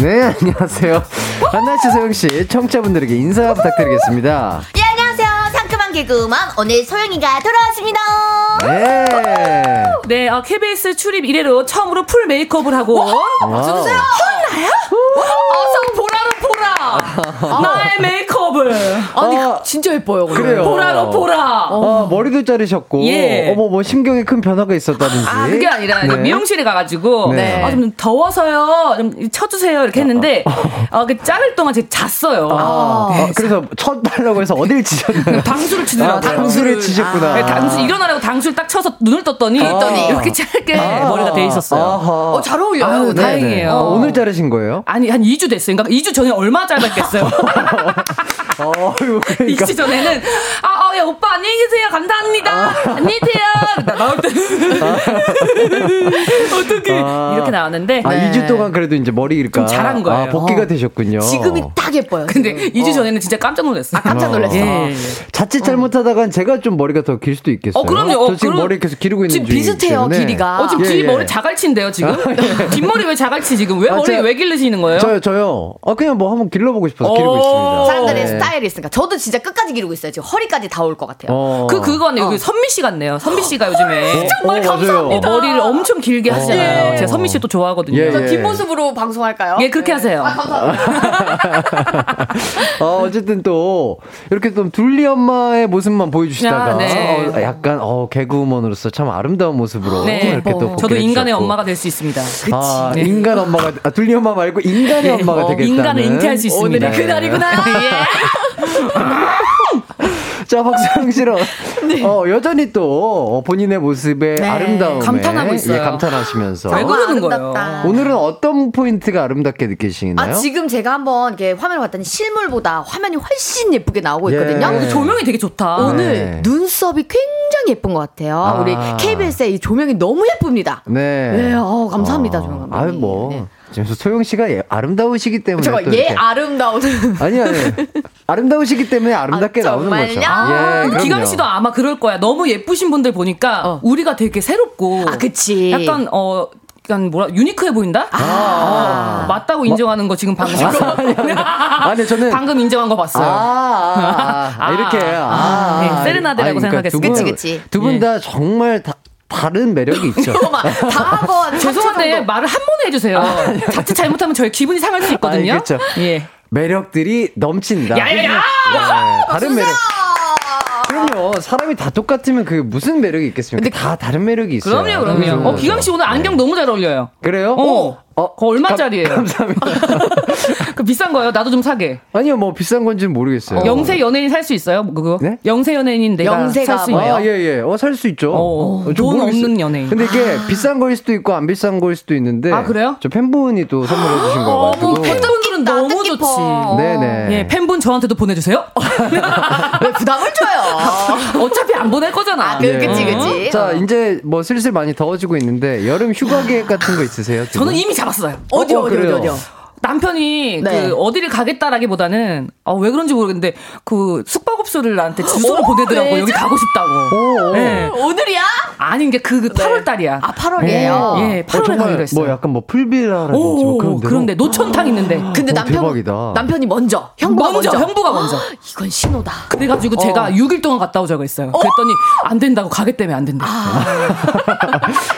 네, 안녕하세요. 한나씨, 소영씨, 청취자분들에게 인사 부탁드리겠습니다. 예, 안녕하세요. 상큼한 개그우먼, 오늘 소영이가 돌아왔습니다. 네. 네, 어, 케이비에스 출입 이래로 처음으로 풀 메이크업을 하고. 박수주세요. 허안나야? 어서 보라로 보라. 아. 나의 메이크업을. 아니, 아. 진짜 예뻐요. 그래요. 그래요. 보라로 보라. 어. 아, 머리도 자르셨고. 예. 어머, 뭐 심경에 큰 변화가 있었다든지. 아, 그게 아니라 네. 미용실에 가가지고. 네. 아, 좀 더워서요. 좀 쳐주세요. 이렇게 했는데. 아, 아. 아, 그 자를 동안 제가 잤어요. 아. 아. 네. 그래서 쳐달라고 해서 어딜 치셨나요? 당수를 치더라고요. 아, 당수를 치셨구나. 아. 네, 당수, 일어나라고 당수를 딱 쳐서 눈을 떴더니. 아. 이렇게 짧게 아. 머리가 돼 있었어요. 아하. 어, 잘 어울려요. 아유, 다행이에요. 어. 오늘 자르신 거예요? 아니, 한 이 주 됐어요. 그러니까 이 주 전에 얼마 짧았겠어요. 그러니까. 이 주 전에는 아, 어, 야, 오빠 안녕히 계세요. 감사합니다. 아. 안녕히 계세요. 나올 때 어떻게 아. 이렇게 나왔는데. 아, 네. 이 주 동안 그래도 이제 머리 일까 좀 잘한 거예요. 아, 복귀가 어. 되셨군요. 지금이 딱 예뻐요. 근데 지금. 이 주 전에는 진짜 깜짝 놀랐어요. 아, 깜짝 놀랐어요. 어. 예. 자칫 잘못하다간 어. 제가 좀 머리가 더 길 수도 있겠어요. 어, 그럼요. 어, 저 지금 그럼... 머리 계속 기르고 있는 중이에요. 지금 비슷해요, 때문에. 길이가. 어, 지금 예, 예. 머리 자갈치인데요, 지금? 아, 예. 뒷머리 왜 자갈치 지금? 왜 아, 머리 왜 길르시는 거예요? 저요, 저요. 아, 그냥 뭐 한번 길러보고 싶어서 기르고 있습니다. 사람들의 네. 스타일이 있으니까. 저도 진짜 끝까지 기르고 있어요. 지금 허리까지 다 올 것 같아요. 어. 그, 그거는 여기 어. 선미 씨 같네요. 선미 씨가 요즘에. 정말 어, 감사합니다. 어, 머리를 엄청 길게 하시잖아요. 예. 제가 선미 씨도 좋아하거든요. 예, 예. 저 뒷모습으로 방송할까요? 예, 그렇게 예. 하세요. 아, 감사합니다. 어, 어쨌든 또, 이렇게 좀 둘리 엄마의 모습만 보여주시다가. 아, 네. 어, 약간, 어, 개그우먼으로서 참 아름다운 모습으로. 네. 이렇게 또 저도 인간의 해주셨고. 엄마가 될 수 있습니다. 그치. 아, 네. 인간 엄마가, 아, 둘리 엄마 말고 인간의 네. 엄마가 어, 되겠다는. 인간을 잉태할 수 있습니다. 오늘이 그날이구나. 자, 박소영 씨는 네. 어, 여전히 또 본인의 모습에 네. 아름다움에 감탄하고 있어요. 예, 감탄하시면서. 왜 그러는 거예요? 오늘은 어떤 포인트가 아름답게 느끼시나요? 아, 지금 제가 한번 이렇게 화면을 봤더니 실물보다 화면이 훨씬 예쁘게 나오고 있거든요. 예. 조명이 되게 좋다. 오늘 네. 눈썹이 굉장히 예쁜 것 같아요. 아. 우리 케이비에스의 이 조명이 너무 예쁩니다. 네. 네. 어, 감사합니다. 아. 조명 감독님. 아유, 뭐. 네. 지금 소영 씨가 예, 아름다우시기 때문에. 잠깐만, 예, 아름다운. 아니, 아니. 아름다우시기 때문에 아름답게 아, 나오는 거죠. 아, 예, 기광 씨도 아마 그럴 거야. 너무 예쁘신 분들 보니까 어. 우리가 되게 새롭고. 아, 그치. 약간, 어, 약간 뭐라, 유니크해 보인다? 아. 아. 아. 맞다고 인정하는 거 지금 방금. 아, 아니, 아니. 아니, 저는. 방금 인정한 거 봤어요. 아. 아, 아. 아 이렇게. 아. 아. 네, 세레나데라고 그러니까 생각했어요. 그치, 그치. 두 분 다 예. 정말 다. 다른 매력이 있죠. 다번 죄송한데 말을 한 번에 해주세요. 아, 자칫 잘못하면 저의 기분이 상할 수 있거든요. 아니, 그렇죠. 예. 매력들이 넘친다. 야야야! 네, 다른 매력. 그럼요. 사람이 다 똑같으면 그게 무슨 매력이 있겠습니까? 근데 다 다른 매력이 있어요. 그럼요, 그럼요. 음. 어, 기광 씨 오늘 안경 네. 너무 잘 어울려요. 그래요? 어. 어, 그거 얼마짜리예요? 감, 감사합니다. 그 비싼 거예요? 나도 좀 사게. 아니요, 뭐 비싼 건지는 모르겠어요. 어. 영세 연예인 살 수 있어요? 그거? 네? 영세 연예인 내가 살 수 있나요? 아, 예, 예. 어, 살 수 있죠. 어, 어, 돈 없는 연예인. 근데 이게 비싼 거일 수도 있고 안 비싼 거일 수도 있는데. 아, 그래요? 저 팬분이 또 선물해 주신 거 같아요. 어, 팬분들은 너무 뜻깊어. 좋지. 네네. 예, 팬분 저한테도 보내주세요. 왜 부담을 줘요? 어차피 안 보낼 거잖아. 아, 그, 그치, 그치. 어. 자, 이제 뭐 슬슬 많이 더워지고 있는데 여름 휴가 계획 같은 거 있으세요? 지금? 저는 이미 잡았어요. 어디, 어, 어디, 어디, 어디요? 남편이 네. 그 어디를 가겠다라기보다는 어, 왜 그런지 모르겠는데 그 숙박업소를 나한테 주소를 보내더라고. 여기 가고 싶다고. 오, 네. 오늘이야? 아니 이게 그 팔월 달이야. 아, 팔월이에요. 네. 예, 팔월에 어, 가기로 했어요. 뭐 약간 뭐 풀빌라라든지 뭐 그런 데로. 그런데 노천탕 있는데. 근데 오, 남편 대박이다. 남편이 먼저. 형부가 먼저. 먼저. 형부가 먼저. 이건 신호다. 그래 가지고 어. 제가 육 일 동안 갔다 오자고 했어요. 어? 그랬더니 안 된다고 가겠다며 안 된다. 아.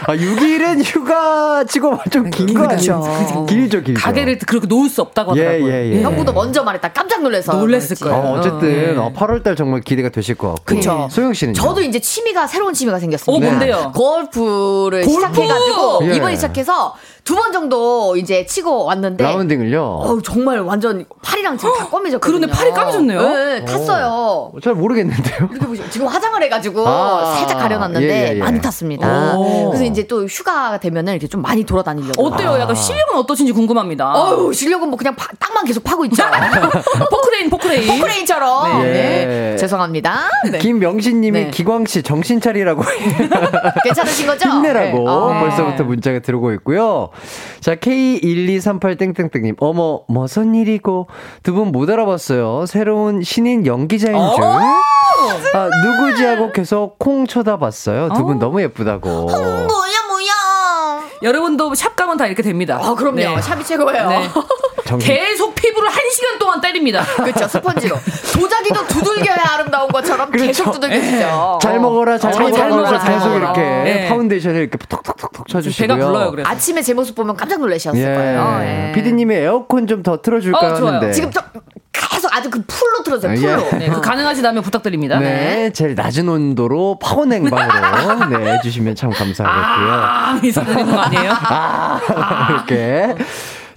아, 육 일은 휴가 치고 좀 긴 거 아니죠. 길죠, 길죠. 가게를 그렇게 놓을 수 없다고 하더라고요. 예, 예, 예. 형부도 먼저 말했다. 깜짝 놀라서 놀랐을 거예요. 어, 어쨌든 어, 예. 팔월달 정말 기대가 되실 것 같고. 그쵸. 소영 씨는 저도 이제 취미가 새로운 취미가 생겼습니다. 어, 뭔데요? 골프를 골프! 시작해가지고 예. 이번에 시작해서 두 번 정도 이제 치고 왔는데 라운딩을요? 어, 정말 완전 팔이랑 지금 다 껌해졌거든요. 그런데 팔이 까매졌네요? 네, 탔어요. 오, 잘 모르겠는데요? 이렇게 보시면 지금 화장을 해가지고 아, 살짝 가려놨는데 예, 예, 예. 많이 탔습니다. 오. 그래서 이제 또 휴가 되면은 이렇게 좀 많이 돌아다니려고. 어때요? 아. 약간 실력은 어떠신지 궁금합니다. 어우, 실력은 뭐 그냥 파, 땅만 계속 파고 있죠. 포크레인, 포크레인. 포크레인처럼. 네. 네. 네. 죄송합니다. 네. 김명신님이 네. 기광씨 정신 차리라고. 괜찮으신 거죠? 힘내라고. 네. 아, 벌써부터 네. 문자가 들어오고 있고요. 자, 케이 일이삼팔 님 어머 무슨 일이고 두 분 못 알아봤어요. 새로운 신인 연기자인 줄 아, 누구지 하고 계속 콩 쳐다봤어요. 두 분 너무 예쁘다고. 뭐야 뭐야. 여러분도 샵 가면 다 이렇게 됩니다. 아 그럼요. 네. 샵이 최고예요. 네. 계속 피부를 한 시간 동안 때립니다. 그렇죠. 스펀지로. 도자기도 두들겨야 아름다운 것처럼 그렇죠. 계속 두들기죠. 잘 먹어라, 잘, 잘, 잘 먹어라, 잘 계속 먹어라. 이렇게 네. 파운데이션을 이렇게 톡톡톡톡 쳐주시고요. 배가 불러요. 그래서 아침에 제 모습 보면 깜짝 놀라셨을 예. 거예요. 예. 피디님의 에어컨 좀 더 틀어줄까 어, 하는데 지금 저 계속 아주 그 풀로 틀어줘요. 풀로. 예. 네, 그 가능하시다면 부탁드립니다. 네, 네. 제일 낮은 온도로 파워 냉방으로 네, 해주시면 참 감사하겠고요. 아, 미소드리는 거 아니에요? 아, 아. 이렇게.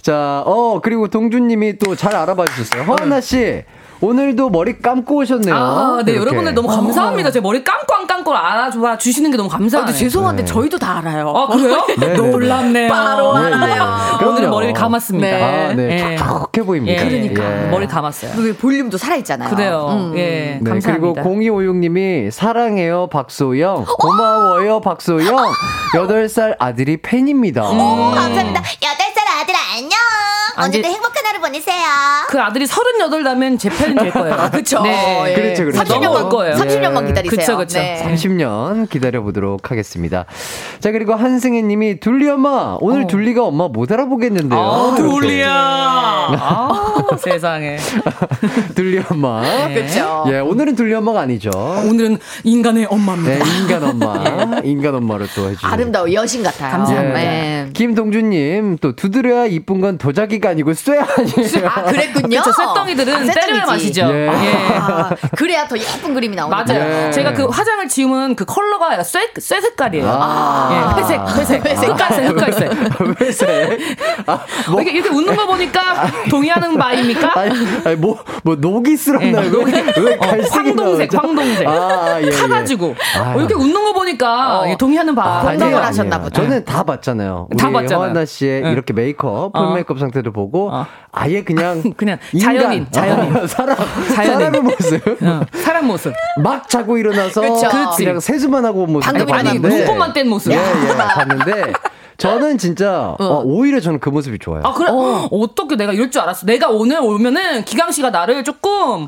자, 어, 그리고 동준님이 또 잘 알아봐 주셨어요. 허안나씨, 오늘도 머리 감고 오셨네요. 아, 네, 여러분들 너무 감사합니다. 제 머리 감고 안 감고 알아봐 주시는 게 너무 감사해요. 아, 죄송한데 네. 저희도 다 알아요. 아, 그래요? 네, 놀랍네요. 바로 알아요. 오늘 네, 머리를 감았습니다. 네. 아, 네. 탁탁해 보입니다. 예, 그러니까. 예. 머리 감았어요. 볼륨도 살아있잖아요. 그래요. 음, 예. 네, 감사합니다. 그리고 공이오육 님이 사랑해요, 박소영. 고마워요, 오! 박소영. 여덟 살 아들이 팬입니다. 음. 오, 감사합니다. 여덟 살 아들 안녕. 언제든 행복한 하루 보내세요. 그 아들이 서른여덟 나면 제 팬이 될 거예요. 아, 그렇죠. 네. 예. 그렇죠, 그렇죠. 삼십 년 갈 거예요. 삼십 년만 예. 기다리세요. 그렇죠, 그렇죠. 네. 삼십 년 기다려 보도록 하겠습니다. 자, 그리고 한승혜님이 둘리 엄마 오늘 어. 둘리가 엄마 못 알아보겠는데요. 아, 둘리야. 아, 세상에. 둘리 엄마. 네. 그렇죠. 예, 오늘은 둘리 엄마가 아니죠. 오늘은 인간의 엄마입니다. 네, 인간 엄마. 인간 엄마로 또 해주. 아름다워 여신 같아요. 감사합니다. 예. 김동준님 또 두드려야 이쁜 건 도자기가 아니고 쇠 아니에요. 아 그랬군요. 그쵸, 쇠덩이들은 때려야 맛이죠. 예. 예. 아, 그래야 더 예쁜 그림이 나오네요. 맞아요. 예. 제가 그 화장을 지우면 그 컬러가 쇠, 쇠 색깔이에요. 아~ 예. 회색, 회색, 회색, 흑갈색, 흑갈색. 회색. 아, 뭐. 이렇게, 이렇게 웃는 거 보니까 동의하는 바입니까? 아니, 아니 뭐, 뭐 녹이스럽나요? 왜 갈색이 황동색, 황동색. 아, 예, 타가지고 아, 이렇게 웃는 거 보니까 아, 동의하는 바. 공감을 아, 하셨나 보다. 저는 다 봤잖아요. 다 봤잖아요. 허안나 씨의 네. 이렇게 메이크업, 풀 어. 메이크업 상태도 보고 어. 아예 그냥 그냥 인간, 자연인 자연인 어, 사람 자연인. 사람 모습 어, 사람 모습 막 자고 일어나서 그쵸. 그냥 세수만 하고 모습 방금 아니 눈곱만 뗀 모습 예예 예, 봤는데 저는 진짜 어. 어, 오히려 저는 그 모습이 좋아요. 아 그래 어. 어떻게 내가 이럴 줄 알았어. 내가 오늘 오면은 기강 씨가 나를 조금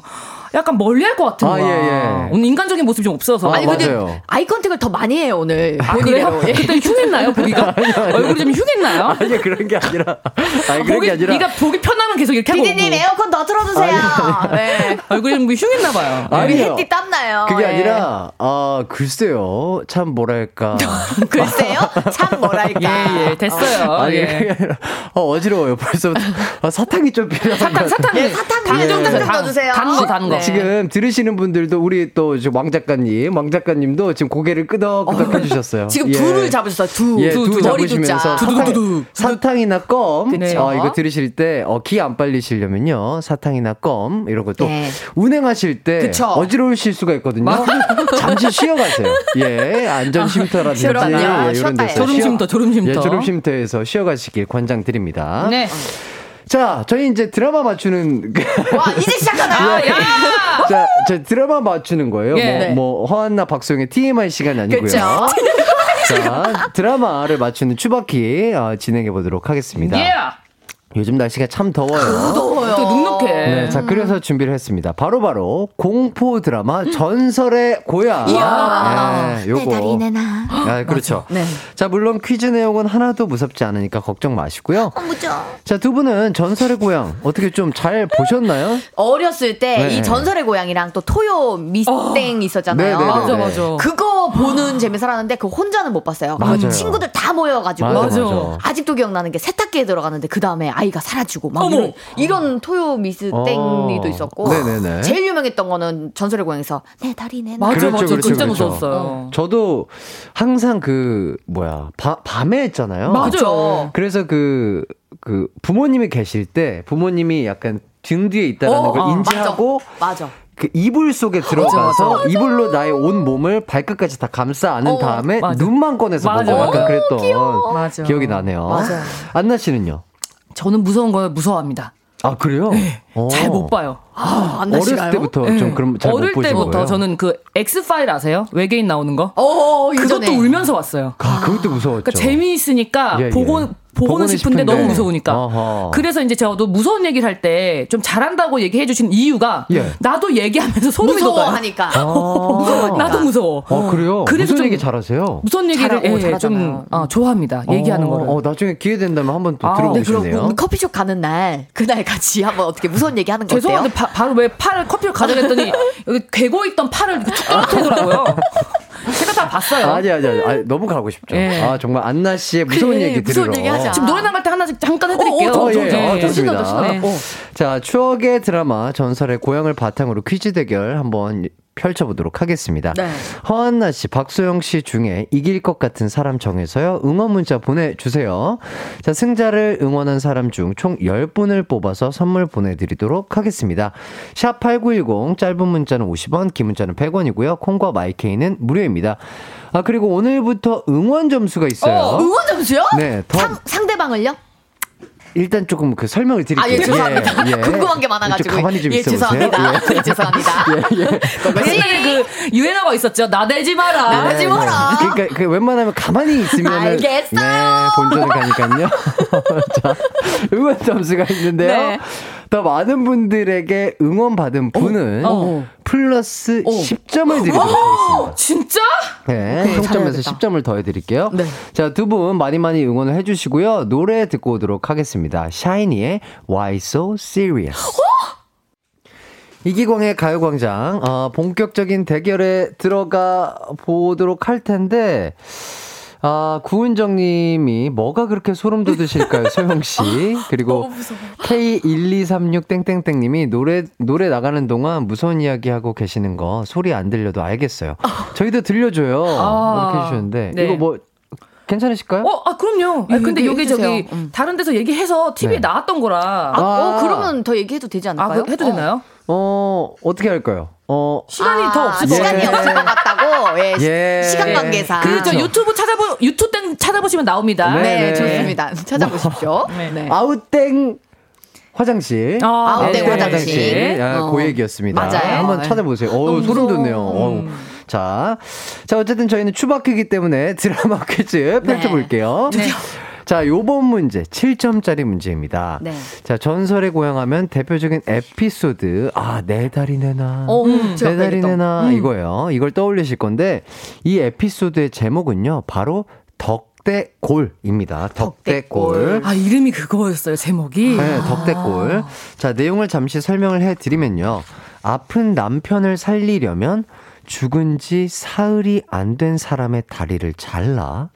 약간 멀리할 것 같은 거야. 아, 예, 예. 오늘 인간적인 모습이 좀 없어서. 아, 아니 근데 맞아요. 아이컨택을 더 많이 해요 오늘. 아, 그래요? 예. 그때 흉했나요 보기가? 아니, 아니. 얼굴이 좀 흉했나요? 아니 그런 게 아니라. 아니, 그런 보기, 게 아니라. 네가 보기 편하면 계속 이렇게 하고. 피디님 에어컨 더 틀어주세요. 아니, 아니. 네. 얼굴이 좀 흉했나봐요. 아니 햇띠 땀나요. 그게 아니라 아 글쎄요 참 뭐랄까. 글쎄요 참 뭐랄까. 예예 예. 됐어요. 아니, 예. 어, 어지러워요 벌써부터. 아, 사탕이 좀 필요해요. 사탕 사탕 예, 사탕 당 좀 예. 넣어주세요. 단 거 단 거. 지금 들으시는 분들도 우리 또 왕 작가님, 왕 작가님도 지금 고개를 끄덕끄덕 해주셨어요. 지금 예. 두를 잡으셨어요. 두, 예, 두, 두, 두 잡으시면서 사탕, 사탕이나 껌 어, 이거 들으실 때 기 안 어, 빨리시려면요 사탕이나 껌 이런 것도 네. 운행하실 때 그쵸. 어지러우실 수가 있거든요. 잠시 쉬어가세요. 예, 안전쉼터라든지 예, 이런 데서 졸음쉼터, 졸음쉼터, 예, 졸음쉼터에서 쉬어가시길 권장드립니다. 네. 자, 저희 이제 드라마 맞추는. 와, 이제 시작하나? 예. 자, 저 드라마 맞추는 거예요. 예. 뭐, 뭐, 허안나, 박소영의 티엠아이 시간 아니고요. 그렇죠. 자, 드라마를 맞추는 추바키 어, 진행해 보도록 하겠습니다. Yeah. 요즘 날씨가 참 더워요. 아, 더워요. 또 눅눅해. 네, 자, 그래서 준비를 했습니다. 바로바로 바로 공포 드라마 음. 전설의 고향. 이야. 네, 요거. 내 다리 내놔. 아, 그렇죠. 네. 자, 물론 퀴즈 내용은 하나도 무섭지 않으니까 걱정 마시고요. 어, 무서워. 자, 두 분은 전설의 고향 어떻게 좀 잘 보셨나요? 어렸을 때 이 네. 전설의 고향이랑 또 토요 미스땡 어. 있었잖아요. 네, 맞아, 맞아. 그거 보면서 보는 재미 살았는데 그 혼자는 못 봤어요. 맞아요. 친구들 다 모여가지고. 맞아, 맞아. 아직도 기억나는 게 세탁기에 들어갔는데 그 다음에 아이가 사라지고 막 이런, 이런 토요 미스 땡리도 있었고. 네네네. 제일 유명했던 거는 전설의 고향에서 내 다리 내 다리. 맞아, 그렇죠, 맞아. 그렇죠, 진짜 그렇죠. 무서웠어요. 저도 항상 그 뭐야 바, 밤에 했잖아요. 맞아요. 그래서 그, 그 부모님이 계실 때 부모님이 약간 등 뒤에 있다라는 어, 걸 어, 인지하고. 맞아. 맞아. 그 이불 속에 들어가서 맞아, 맞아. 이불로 나의 온 몸을 발끝까지 다 감싸 안은 어, 다음에 맞아. 눈만 꺼내서 보고 약간 그랬던 맞아. 기억이 나네요. 맞아. 안나 씨는요? 저는 무서운 걸 무서워합니다. 아 그래요? 네. 잘 못 봐요. 아, 안 어렸을 나시나요? 때부터 네. 좀 그럼 잘 못 보신 거예요? 어릴 때부터 저는 그 X 파일 아세요? 외계인 나오는 거? 어, 그것도 예전에. 울면서 왔어요. 아, 그것도 무서웠죠. 그러니까 재미있으니까 예, 예. 보고. 보고는 싶은데, 싶은데 너무 무서우니까. 어허. 그래서 이제 저도 무서운 얘기를 할 때 좀 잘한다고 얘기해 주신 이유가 예. 나도 얘기하면서 소름이 돋아요. 아~ 나도 무서워. 아, 그래요? 그래서 무슨 좀 얘기 잘하세요? 무서운 얘기를 예, 좀 어, 좋아합니다. 어~ 얘기하는 거를. 어, 나중에 기회 된다면 한번 또 아, 들어보시네요. 네, 커피숍 가는 날 그날 같이 한번 어떻게 무서운 얘기하는 거 어때요? 죄송한데 바, 바로 왜 팔을 커피숍 가자고 했더니 여기 괴고 있던 팔을 툭 떨어뜨리더라고요. 제가 다 봤어요. 아니, 아니, 아니. 아니 너무 가고 싶죠. 예. 아, 정말 안나 씨의 무서운 그래, 얘기 들으러. 무서운 얘기 하자. 지금 노래 나갈 때 하나씩 잠깐 해드릴게요. 오, 오, 오, 저, 저, 저, 예, 예. 좋습니다. 좋습니다. 네. 자, 추억의 드라마 전설의 고향을 바탕으로 퀴즈 대결 한번 펼쳐보도록 하겠습니다. 네. 허안나 씨, 박소영 씨 중에 이길 것 같은 사람 정해서요. 응원 문자 보내주세요. 자, 승자를 응원한 사람 중 총 열 분을 뽑아서 선물 보내드리도록 하겠습니다. 샵팔구일공, 짧은 문자는 오십 원, 긴 문자는 백 원이고요. 콩과 마이케이는 무료입니다. 아, 그리고 오늘부터 응원 점수가 있어요. 어, 응원 점수요? 네. 더... 상, 상대방을요? 일단 조금 그 설명을 드릴게요. 아, 예, 죄송합니다. 예, 예. 궁금한 게 많아가지고. 가만히 좀 예, 죄송합니다. 예, 죄송합니다. 예, 예. 옛날에 그 유행어가 있었죠. 나대지 마라. 나대지 마라. 네, 네. 그러니까 그 웬만하면 가만히 있으면 알겠어요. 네, 본전에 가니까요. 자, 응원 점수가 있는데요. 네. 더 많은 분들에게 응원받은 분은 어, 어. 플러스 어. 십 점을 드리도록 하겠습니다. 진짜? 네, 총점에서 십 점을 더해드릴게요. 네. 자, 두 분 많이 많이 응원을 해주시고요. 노래 듣고 오도록 하겠습니다. 샤이니의 Why So Serious. 어? 이기광의 가요광장 어, 본격적인 대결에 들어가 보도록 할 텐데 아, 구은정님이 뭐가 그렇게 소름 돋으실까요, 소영 씨? 그리고 케이 일이삼육 땡땡땡님이 노래 노래 나가는 동안 무서운 이야기 하고 계시는 거 소리 안 들려도 알겠어요. 저희도 들려줘요. 아~ 이렇게 해주셨는데 네. 이거 뭐 괜찮으실까요? 어, 아 그럼요. 아, 근데 이게 저기 음. 다른 데서 얘기해서 티비에 네. 나왔던 거라. 아, 아~ 어, 그러면 더 얘기해도 되지 않을까요? 아, 그, 해도 어. 되나요? 어, 어떻게 할까요? 어, 시간이 아, 더 없을 것 같아요. 시간이 예. 없을 것 같다고? 예. 예. 시간 관계상. 그, 저 유튜브 찾아보, 유튜브 땡 찾아보시면 나옵니다. 네, 네. 좋습니다. 찾아보십시오. 네, 네. 아웃땡 화장실. 아, 아웃땡 네. 화장실. 네. 아, 그 얘기였습니다. 맞아요. 한번 찾아보세요. 어우, 소름 돋네요. 어우. 자, 자, 어쨌든 저희는 추바퀴기 때문에 드라마 퀴즈 펼쳐볼게요. 네. 네. 자, 요번 문제 칠 점짜리 문제입니다. 네. 자, 전설의 고향 하면 대표적인 에피소드 아, 내 다리 내놔. 어, 음, 내 다리 내놔 음. 이거예요. 이걸 떠올리실 건데 이 에피소드의 제목은요. 바로 덕대골입니다. 덕대골. 아, 이름이 그거였어요. 제목이. 네, 덕대골. 아. 자, 내용을 잠시 설명을 해 드리면요. 아픈 남편을 살리려면 죽은 지 사흘이 안 된 사람의 다리를 잘라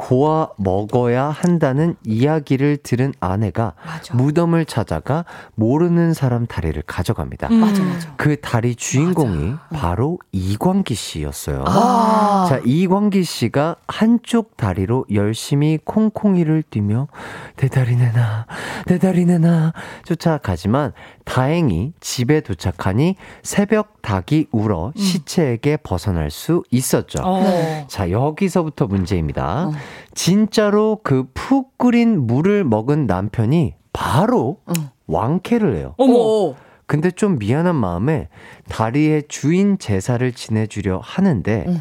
고아 먹어야 한다는 이야기를 들은 아내가 맞아. 무덤을 찾아가 모르는 사람 다리를 가져갑니다. 음. 맞아, 맞아. 그 다리 주인공이 맞아. 바로 이광기 씨였어요. 아. 자, 이광기 씨가 한쪽 다리로 열심히 콩콩이를 뛰며 내 다리 내놔, 내 다리 내놔 쫓아가지만 다행히 집에 도착하니 새벽 닭이 울어 음. 시체에게 벗어날 수 있었죠. 어. 자, 여기서부터 문제입니다. 어. 진짜로 그 푹 끓인 물을 먹은 남편이 바로 응. 왕쾌를 해요. 어머. 근데 좀 미안한 마음에 다리의 주인 제사를 지내주려 하는데 응.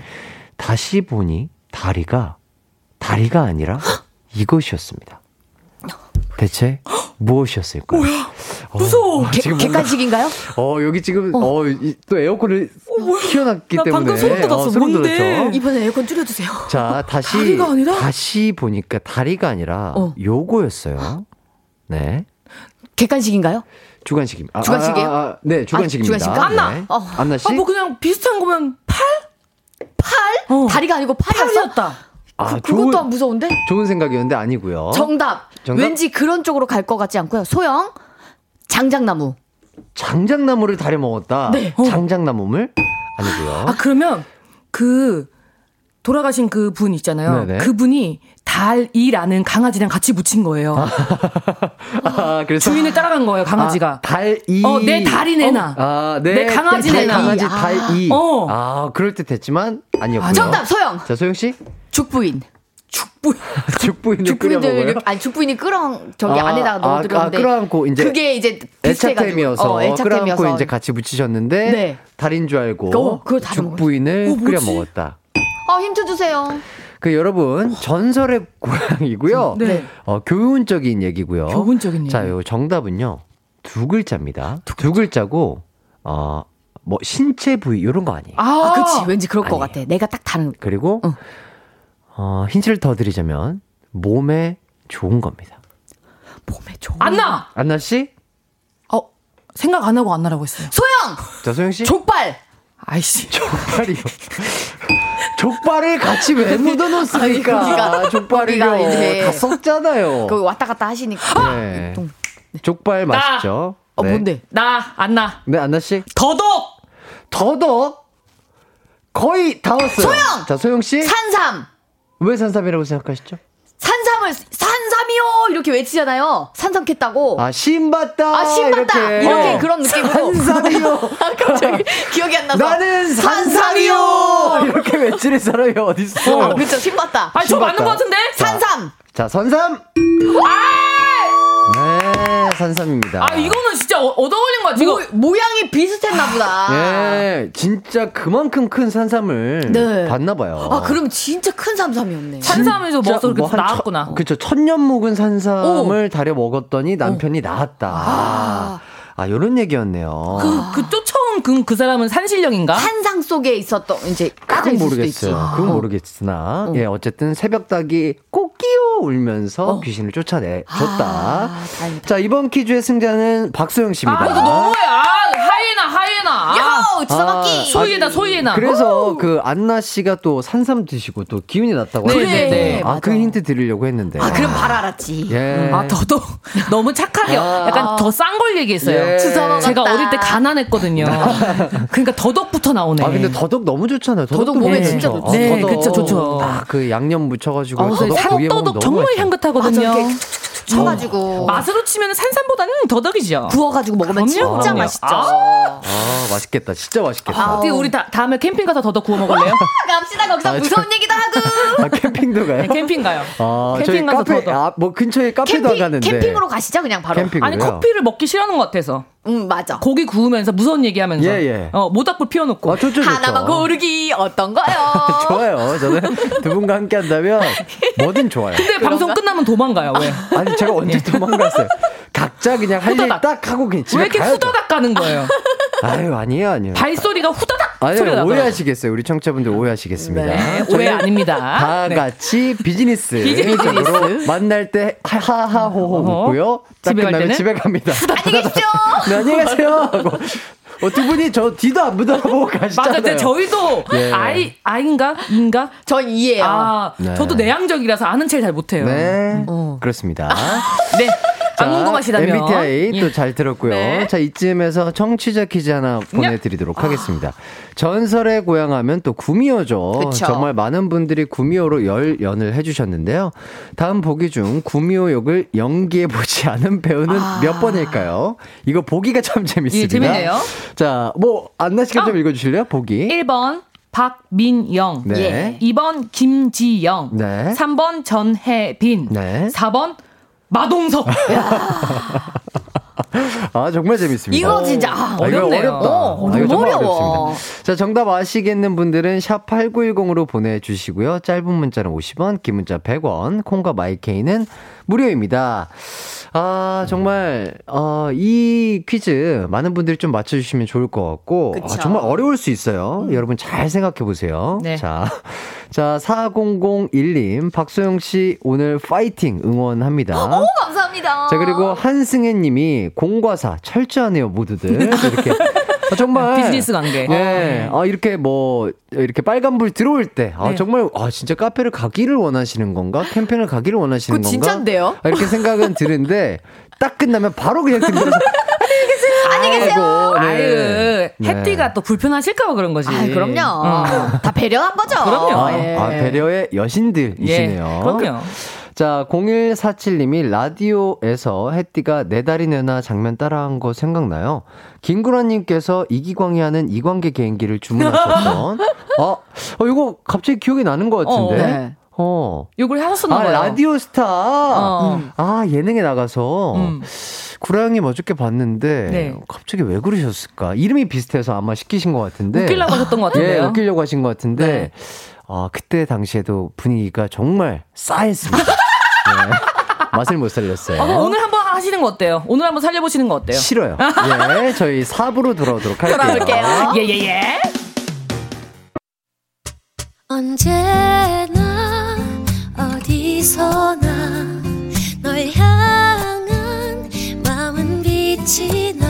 다시 보니 다리가 다리가 아니라 이것이었습니다. 대체 무엇이었을까요? 뭐야? 어, 무서워. 아, 개, 객관식인가요? 어, 여기 지금 어, 어 이, 또 에어컨을 키워놨기 어, 때문에 방금 소름 돋았어. 어, 소름 뭔데? 이번에 에어컨 줄여주세요. 자, 다시 다리가 아니라? 다시 보니까 다리가 아니라 어. 요거였어요. 네. 객관식인가요? 주관식입니다. 아, 주관식이에요? 아, 아, 아, 네, 주관식입니다. 아, 주관식. 안나. 네. 안나 씨. 아, 뭐 그냥 비슷한 거면 팔? 팔? 어. 다리가 아니고 팔이었다. 아, 그, 그것 또한 무서운데? 좋은 생각이었는데 아니고요. 정답. 정답. 왠지 그런 쪽으로 갈 것 같지 않고요. 소영, 장작나무. 장작나무를 다리 먹었다. 네. 어. 장작나무물 아니고요. 아, 그러면 그 돌아가신 그 분 있잖아요. 네네. 그분이 달이라는 강아지랑 같이 묻힌 거예요. 아, 아, 그래서 주인을 따라간 거예요, 강아지가. 아, 달이. 어, 내 달이 내놔. 어? 아, 네. 내 강아지 내놔. 강아지 달이. 아. 어. 아, 그럴 듯 했지만 아니었고요. 정답 소영. 자, 소영 씨. 죽부인. 죽부인. 죽부인을 끓여 먹어요? 아니, 죽부인이 끓어 저기 아, 안에다가 넣어 드렸는데. 아, 끓어안고 이제 그게 이제 애착템이어서 어, 끓어안고 이제 같이 묻히셨는데 네. 달인 줄 알고 어, 죽부인을 어, 끓여 먹었다. 아, 힌트 주세요. 그 여러분 전설의 고향이고요. 네. 어, 교훈적인 얘기고요. 교훈적인 얘기. 자, 요 정답은요 두 글자입니다. 두, 두 글자고 어, 뭐 신체 부위 이런 거 아니에요. 아, 아 그렇지. 왠지 그럴 아니에요. 것 같아. 내가 딱 다른. 그리고 응. 어, 힌트를 더 드리자면 몸에 좋은 겁니다. 몸에 좋은. 안나. 안나 씨. 어, 생각 안 하고 안나라고 했어요. 소영. 자, 소영 씨. 족발. 아이씨. 족발이요. 족발을 같이 왜 묻어놓습니까? 족발이요. 이제 다 썩잖아요. 그 왔다 갔다 하시니까. 네. 족발 맛있죠. 나. 네. 어, 뭔데? 나, 안나. 네, 안나씨. 더덕! 더덕? 거의 다 왔어요. 소영! 자, 소영씨. 산삼! 왜 산삼이라고 생각하시죠? 산삼을, 산삼이요! 이렇게 외치잖아요. 산삼 캤다고. 아, 신봤다! 아, 신봤다! 이렇게, 이렇게 어. 그런 느낌으로. 산삼이요! 아, 갑자기 기억이 안 나서. 나는 산삼이요! 이렇게 외치는 사람이 어딨어. 아, 그쵸, 신봤다. 아, 저 맞는 것 같은데? 산삼! 자, 자 산삼! 네, 산삼입니다. 아, 이거는 진짜 얻어걸린 거야. 지금 모, 모양이 비슷했나 보다. 네, 진짜 그만큼 큰 산삼을 네. 봤나 봐요. 아, 그럼 진짜 큰 산삼이었네. 산삼에서 먹어서 뭐 나왔구나. 그렇죠. 천년 묵은 산삼을 오. 다려 먹었더니 남편이 오. 나았다. 아. 아, 요런 얘기였네요. 그, 그 쫓아온 그, 그 사람은 산신령인가? 산상 속에 있었던, 이제, 그건 모르겠어요. 그건 모르겠으나, 어. 예, 어쨌든 새벽 닭이 꼭 끼어 울면서 어. 귀신을 쫓아내줬다. 아, 자, 이번 퀴즈의 승자는 박소영 씨입니다. 아, 이거 너무야. 하이에나, 하이에나. 야, 지사박기. 아, 소이에나, 소이에나. 그래서 오. 그 안나 씨가 또 산삼 드시고 또 기운이 났다고 하는데, 네, 네, 아, 맞아. 그 힌트 드리려고 했는데. 아, 그럼 바로 알았지. 예. 아, 더도 너무 착하게 아, 약간 아. 더 싼 걸 얘기했어요. 예. 제가 같다. 어릴 때 가난했거든요. 그러니까 더덕부터 나오네. 아, 근데 더덕 너무 좋잖아요. 더덕, 더덕 몸에 네. 진짜 좋죠. 네, 네. 그쵸, 좋죠. 딱 그 양념 묻혀가지고. 아, 더덕 산더덕 정말 향긋하거든요. 맞아, 쳐가지고. 어. 맛으로 치면 산삼보다는 더덕이죠. 구워가지고 먹으면 그럼요, 진짜 그럼요. 맛있죠. 아, 아 맛있겠다. 진짜 맛있겠다. 아, 어떻게 우리 다, 다음에 캠핑 가서 더덕 구워 먹을래요? 갑시다. 거기서 아, 무서운 저, 얘기도 하고. 아, 캠핑도 가요? 네, 캠핑 가요. 아, 캠핑 가서 카페, 더덕. 아, 뭐 근처에 카페도 캠핑, 가는데. 캠핑으로 가시죠 그냥 바로. 캠핑으로요? 아니 커피를 먹기 싫어하는 것 같아서. 응, 맞아. 고기 구우면서 무서운 얘기하면서. 예, 예. 어, 모닥불 피워놓고. 아, 좋죠, 좋죠. 하나만 고르기 어떤가요? 좋아요. 저는 두 분과 함께한다면 뭐든 좋아요. 근데 그런가? 방송 끝나면 도망가요. 왜? 아, 아니 제가 언제 도망갔어요? 각자 그냥 할 일 딱 하고 그냥 집에 가요. 왜 이렇게 가야죠. 후다닥 가는 거예요? 아유, 아니에요, 아니에요. 발소리가 후다닥 아니요, 소리가 나요. 오해하시겠어요. 우리 청취자분들 오해하시겠습니다. 네, 오해 아닙니다. 다 네. 같이 비즈니스. 비즈니스로 만날 때 하하호호 웃고요. 딱 끝나면 집에 갑니다. 안녕히 계십시오. 네, 안녕히 계세요. 하고. 어, 두 분이 저 뒤도 안 묻어보고 가시잖아요. 맞아, 저희도 예. 아이, 아인가? 인가? 전 이해요. 아, 네. 저도 내향적이라서 아는 체를 잘 못해요. 네, 어. 그렇습니다. 네. 자, 안 궁금하시다면 엠비티아이 예. 또 잘 들었고요. 네. 자, 이쯤에서 청취자 퀴즈 하나 보내드리도록 야. 하겠습니다. 아. 전설의 고향 하면 또 구미호죠. 그쵸. 정말 많은 분들이 구미호로 열 연을 해주셨는데요. 다음 보기 중 구미호 역을 연기해보지 않은 배우는 아. 몇 번일까요? 이거 보기가 참 재밌습니다. 예, 재밌네요. 자, 뭐 안나 씨가 어. 좀 읽어주실래요? 보기. 일 번 박민영, 네. 이 번 김지영, 네. 삼 번 전혜빈, 네. 사 번 마동석. 아, 정말 재밌습니다. 이거 진짜 아, 어렵네요. 아, 이거 어, 아, 이거 정말 어려워. 어렵습니다. 자, 정답 아시겠는 분들은 샵 팔구일공으로 보내주시고요. 짧은 문자는 오십 원, 긴 문자 백 원, 콩과 마이케이는 무료입니다. 아, 정말 어, 이 퀴즈 많은 분들이 좀 맞춰주시면 좋을 것 같고 아, 정말 어려울 수 있어요. 음. 여러분 잘 생각해보세요. 네. 자, 자, 사공공일 님 박소영씨 오늘 파이팅 응원합니다. 오, 감사합니다. 자, 그리고 한승혜님이 공과사 철저하네요 모두들 이렇게 아, 정말 비즈니스 관계. 네. 아, 이렇게 뭐 이렇게 빨간불 들어올 때 아, 네. 정말 아, 진짜 카페를 가기를 원하시는 건가? 캠핑을 가기를 원하시는 건가? 진짜인데요? 아, 이렇게 생각은 드는데 딱 끝나면 바로 그냥 들면서 안녕히 계세요. 아유, 햇띠가 네. 또 불편하실까봐 그런 거지. 아, 그럼요. 어. 다 배려한 거죠. 그럼요. 예. 아, 배려의 여신들이시네요. 예. 그럼요. 자, 공일사칠님이 라디오에서 햇띠가 내 다리 내놔 장면 따라한 거 생각나요? 김구라님께서 이기광이 하는 이광기 개인기를 주문하셨던. 아, 어, 이거 갑자기 기억이 나는 것 같은데. 어, 네. 어. 요걸 하셨었나 봐요. 아, 라디오 스타. 어. 음. 아, 예능에 나가서. 음. 구라 형님 어저께 봤는데 네. 갑자기 왜 그러셨을까? 이름이 비슷해서 아마 시키신 것 같은데. 웃기려고 하셨던 것 같은데요? 예, 웃기려고 하신 것 같은데. 네. 아, 그때 당시에도 분위기가 정말 싸했습니다. 네. 맛을 못 살렸어요. 아, 오늘 한번 하시는 거 어때요? 오늘 한번 살려보시는 거 어때요? 싫어요. 예, 저희 사 부로 돌아오도록 할게요. 돌아올게요. 예예예. 예, 예. 언제나 어디서나 널 향한 마음은 빛이 나.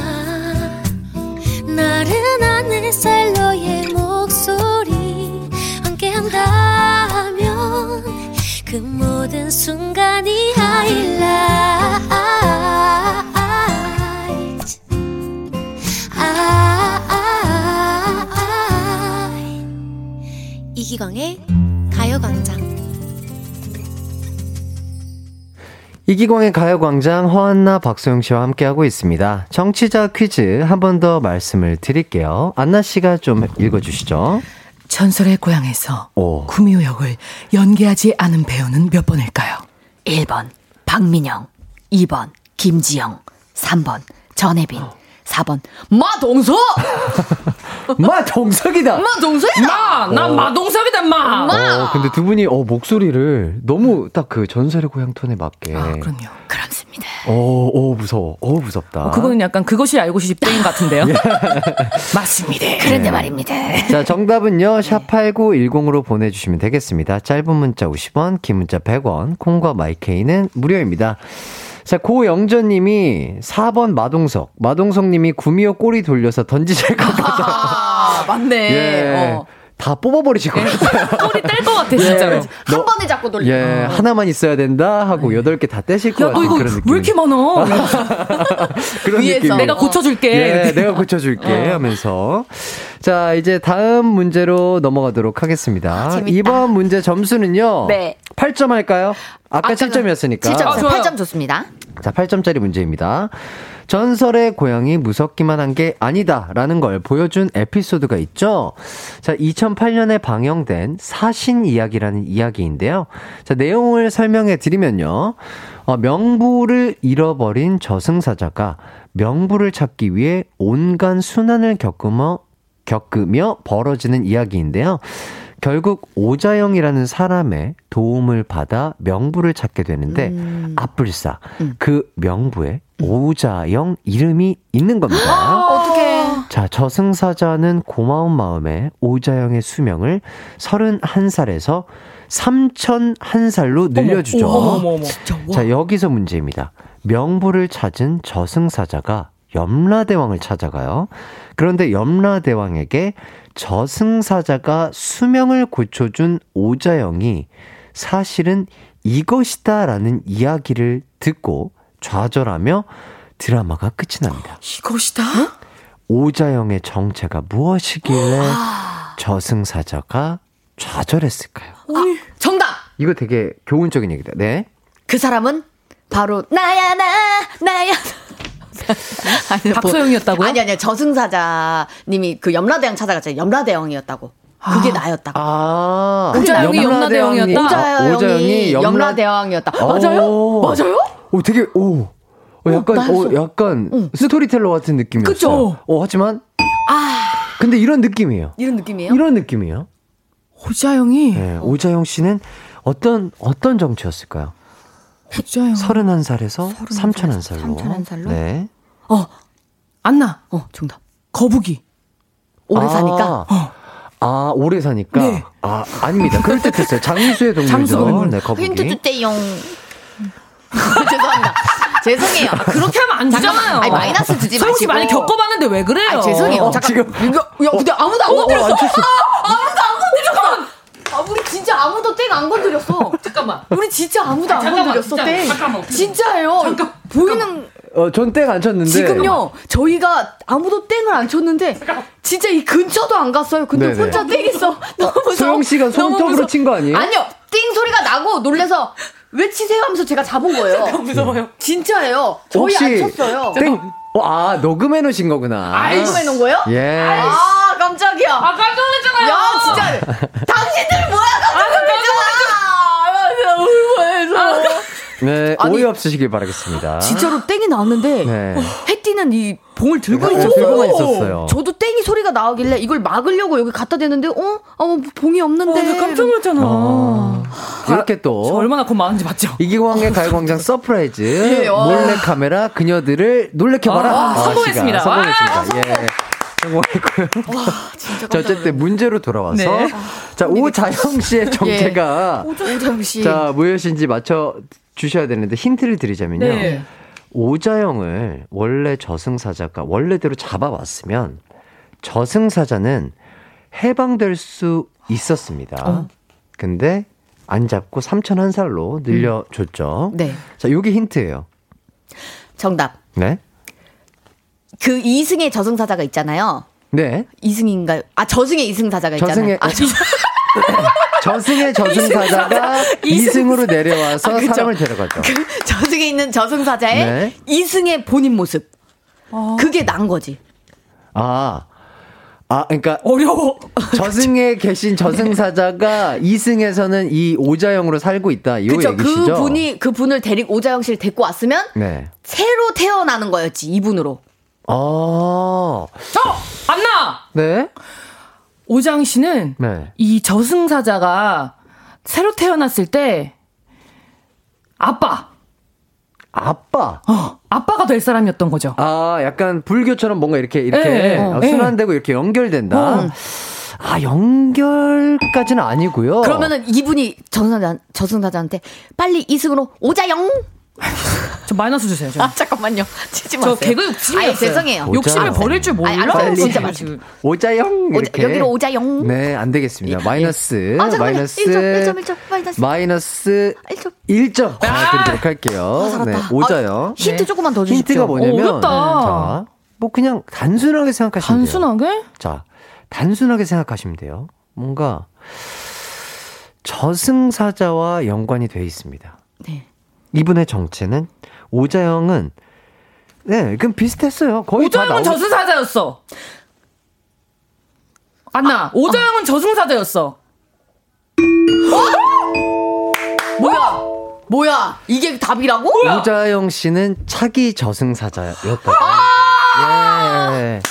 나른한 햇살 너의 목소리 함께한다면 그 모든 순간이 하이라이트. 이기광의 가요광장. 이기광의 가요광장, 허안나 박소영 씨와 함께하고 있습니다. 청취자 퀴즈 한 번 더 말씀을 드릴게요. 안나 씨가 좀 읽어주시죠. 전설의 고향에서 오. 구미호역을 연기하지 않은 배우는 몇 번일까요? 일 번 박민영, 이 번 김지영, 삼 번 전혜빈, 어. 사 번 마동석. 마동석이다. 마동석이다. 마, 난 마동석이다. 마. 마. 어, 근데 두 분이 어, 목소리를 너무 딱 그 전설의 고향 톤에 맞게. 아, 그럼요. 그렇습니다. 오, 오 무서워. 오 무섭다. 어, 그거는 약간 그것이 알고 싶대인 같은데요. 예. 맞습니다. 그런데 네. 말입니다. 자, 정답은요. 샵팔구일공으로 보내주시면 되겠습니다. 짧은 문자 오십 원, 긴 문자 백 원, 콩과 마이케이는 무료입니다. 자, 고영전님이 사 번 마동석, 마동석님이 구미호 꼬리 돌려서 던지실 것 같아요. 아, 맞네. 예, 어. 다 뽑아버리실 것 같아요. 꼬리 뗄 것 같아, 진짜로. 예, 한 번에 잡고 돌려. 예, 어. 하나만 있어야 된다 하고 여덟 개 다 떼실 것 같아요. 야, 너 이거 왜 이렇게 많아? 그런 느낌. 내가 고쳐줄게. 예, 내가 고쳐줄게 어. 하면서. 자, 이제 다음 문제로 넘어가도록 하겠습니다. 아, 이번 문제 점수는요. 네. 팔 점 할까요? 아까 칠 점이었으니까. 칠 점, 아, 팔 점 좋습니다. 자, 팔 점짜리 문제입니다. 전설의 고향이 무섭기만 한 게 아니다라는 걸 보여준 에피소드가 있죠. 자, 이천팔 년에 방영된 사신 이야기라는 이야기인데요. 자, 내용을 설명해 드리면요. 어, 명부를 잃어버린 저승사자가 명부를 찾기 위해 온갖 수난을 겪으며, 겪으며 벌어지는 이야기인데요. 결국 오자영이라는 사람의 도움을 받아 명부를 찾게 되는데 음. 앞불사 음. 그 명부에 오자영 이름이 있는 겁니다. 어떡해. 자, 저승사자는 고마운 마음에 오자영의 수명을 서른한 살에서 삼천한 살로 늘려주죠. 어머, 어머, 어머, 어머. 자, 여기서 문제입니다. 명부를 찾은 저승사자가 염라대왕을 찾아가요. 그런데 염라대왕에게 저승사자가 수명을 고쳐준 오자영이 사실은 이것이다라는 이야기를 듣고 좌절하며 드라마가 끝이 납니다. 이것이다? 오자영의 정체가 무엇이길래 저승사자가 좌절했을까요? 아, 정답! 이거 되게 교훈적인 얘기다. 네. 그 사람은 바로 나야 나 나야 아니, 박소영이었다고요? 뭐, 아니 아니 저승사자님이 그 염라대왕 찾아갔잖아요. 염라대왕이었다고. 그게 아, 나였다고. 아, 오자영이 염라대왕이었다. 오자영이, 오자영이 염라... 염라대왕이었다. 맞아요? 맞아요? 오, 되게 오, 오 약간 오, 오 약간 응. 스토리텔러 같은 느낌이었어요. 그쵸? 오, 하지만 아, 근데 이런 느낌이에요. 이런 느낌이에요? 이런 느낌이에요. 오자영이. 네, 오자영 씨는 어떤 어떤 정체였을까요? 오자영. 서른한 살에서 삼천한 살로. 삼천한 살로? 네. 어, 안나. 어, 정답. 거북이. 오래 아, 사니까? 어. 아, 오래 사니까? 네. 아, 아닙니다. 그럴 때 됐어요. 장수의 동물이죠. 장수. 네, 거북이. 힌트 주세요. 죄송합니다. 죄송해요. 아, 그렇게 하면 안 되잖아요. 아니, 마이너스 주지 마시고. 솔직히 많이 겪어봤는데 왜 그래요? 아, 죄송해요. 어, 잠깐. 지금. 야, 야 근데 아무도 안 건드렸어. 어, 어, 아, 아무도 안 건드렸어. 아, 우리 진짜 아무도 땡 안 건드렸어. 잠깐만. 우리 진짜 아무도 안 건드렸어. 땡. 잠깐만. 진짜예요. 잠깐. 보이는. 어, 전 땡 안 쳤는데. 지금요, 저희가 아무도 땡을 안 쳤는데, 진짜 이 근처도 안 갔어요. 근데 네네. 혼자 땡했어. 너무 소영씨가 손톱으로 친 거 아니에요? 아니요. 띵 소리가 나고 놀래서, 왜 치세요? 하면서 제가 잡은 거예요. 너무 무서워요. 진짜예요. 저희 안 쳤어요. 땡, 어, 아, 녹음해 놓으신 거구나. 아, 녹음해 놓은 거예요? 예. 아, 깜짝이야. 아, 깜짝 놀랐잖아요. 야, 진짜. 당신들 뭐야, 깜짝 놀랐잖아. 아, 진짜 울고 해서. 네, 아니, 오해 없으시길 바라겠습니다. 진짜로 땡이 나왔는데 네. 해 띄는 이 봉을 들고 있었어요. 있었어요. 저도 땡이 소리가 나오길래 이걸 막으려고 여기 갖다 대는데 어? 어 봉이 없는데. 어, 깜짝 놀랐잖아. 어. 이렇게 또 저 얼마나 겁 많은지 봤죠? 이기광의 가요광장 서프라이즈 예, 몰래 카메라 그녀들을 놀래켜봐라. 아, 아, 성공했습니다. 성공했습니다. 아, 성공했습니다. 예. 성공했고요. 와, 진짜 자, 어쨌든 문제로 돌아와서 네. 자 오자영 씨의 정체가 예. 오자영 씨. 자 무엇인지 맞춰. 주셔야 되는데 힌트를 드리자면요. 네. 오자영을 원래 저승사자가 원래대로 잡아왔으면 저승사자는 해방될 수 있었습니다. 어. 근데 안 잡고 삼천한 살로 늘려줬죠. 음. 네. 자, 요게 힌트예요. 정답. 네. 그 이승의 저승사자가 있잖아요. 네. 이승인가요? 아, 저승의 이승사자가 있잖아요. 저승의... 아, 저승의 저승사자가 이승. 이승으로 내려와서 아, 사람을 데려가죠. 그 저승에 있는 저승사자의 네. 이승의 본인 모습. 어. 그게 난 거지. 아, 아, 그러니까 어려워. 저승에 계신 저승사자가 이승에서는 이 오자영으로 살고 있다. 이 얘기시죠. 그 분이 그 분을 데리고 오자영 씨를 데리고 왔으면 네. 새로 태어나는 거였지 이분으로. 아, 저 안나. 네. 오장 씨는 네. 이 저승사자가 새로 태어났을 때 아빠 아빠 어, 아빠가 될 사람이었던 거죠. 아 약간 불교처럼 뭔가 이렇게 이렇게 네. 어, 순환되고 네. 이렇게 연결된다. 어. 아 연결까지는 아니고요. 그러면은 이분이 저승사자, 저승사자한테 빨리 이승으로 오자영. 저 마이너스 주세요. 저. 아 잠깐만요. 치지 마세요. 저 개그 욕심이 아니, 죄송해요. 욕심을 버릴 줄 모르는 거예요. 진짜 맞지. 오자영. 오자, 여기로 오자영. 네, 안 되겠습니다. 마이너스. 아, 마이너스. 일 점, 일 점, 일 점. 마이너스. 마이너스. 일 점. 아, 드리도록 할게요. 아, 네, 오자영. 아, 힌트 조금만 더 주십시오. 힌트가 뭐냐면 어렵다. 자, 뭐 그냥 단순하게 생각하시면 단순하게? 돼요. 단순하게? 자, 단순하게 생각하시면 돼요. 뭔가 저승사자와 연관이 돼 있습니다. 네. 이분의 정체는 오자영은 네, 그럼 비슷했어요. 거의 오자영은 다 나오... 저승사자였어. 안나, 아, 오자영은 아. 저승사자였어. 어? 뭐야? 뭐야? 이게 답이라고? 뭐야? 오자영 씨는 차기 저승사자였다고. 아! 예.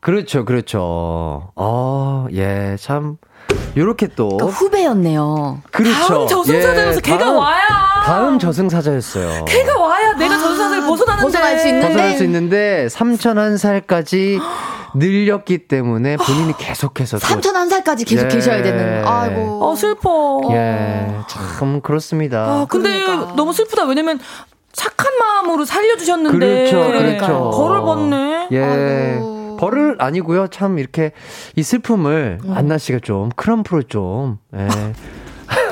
그렇죠, 그렇죠. 아, 예, 참. 요렇게 또 그러니까 후배였네요. 그렇죠. 다음 저승사자여서 예, 걔가 다음, 와야 다음 저승사자였어요. 걔가 와야 내가 아, 저승사자를 벗어나는데 벗어날 수 있는데 벗어날 수 있는데 삼천한 살까지 늘렸기 때문에 본인이 계속해서 삼천한 살까지 계속 예. 계셔야 되는. 아이고. 아 슬퍼. 예, 참 그렇습니다. 아, 근데 그러니까. 너무 슬프다. 왜냐면 착한 마음으로 살려주셨는데 그렇죠, 그렇죠. 벌을 벗네. 예. 아이고. 벌을 아니고요. 참 이렇게 이 슬픔을 음. 안나 씨가 좀 크럼프로 좀. 예.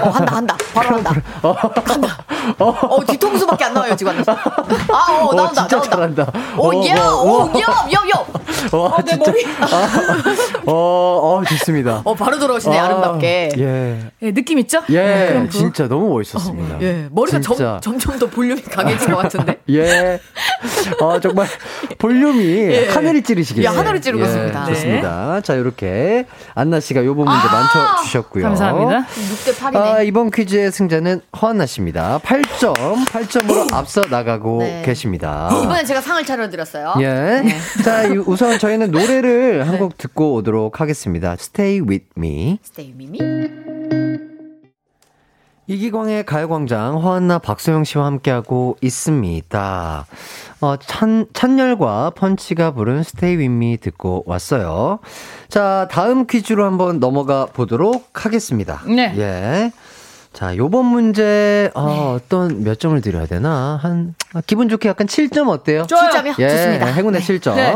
어 한다 한다 바로 한다. 어. 한다. 어. 어 뒤통수밖에 안 나와요 지금. 아, 어 나온다. 어, 진짜 나온다. 잘한다. 오야오야야야. 와 진짜. 어어 좋습니다. 어 바로 돌아오시네 아, 아름답게. 예. 예 느낌 있죠? 예. 크럼프. 진짜 너무 멋있었습니다. 어, 예 머리가 점, 점점 더 볼륨이 강해진 것 같은데. 예. 아 정말 볼륨이 예. 하늘이 찌르시겠어요. 예, 하늘이 찌르고 있습니다. 예, 좋습니다. 네. 자 이렇게 안나 씨가 요번 문제 아! 만져 주셨고요. 감사합니다. 육 대 팔이네. 아, 이번 퀴즈의 승자는 허안나 씨입니다. 팔 점, 팔 점으로 앞서 나가고 네. 계십니다. 이번에 제가 상을 차려드렸어요. 예. 네. 자 우선 저희는 노래를 네. 한 곡 듣고 오도록 하겠습니다. Stay with me. Stay with me. 이기광의 가요광장 허안나 박소영 씨와 함께하고 있습니다. 어, 찬, 찬열과 펀치가 부른 스테이 윗미 듣고 왔어요. 자 다음 퀴즈로 한번 넘어가 보도록 하겠습니다. 네. 예. 자, 요번 문제, 어, 네. 어떤, 몇 점을 드려야 되나? 한, 기분 좋게 약간 칠 점 어때요? 좋아요. 칠 점이요? 예, 좋습니다. 행운의 네. 칠 점. 네.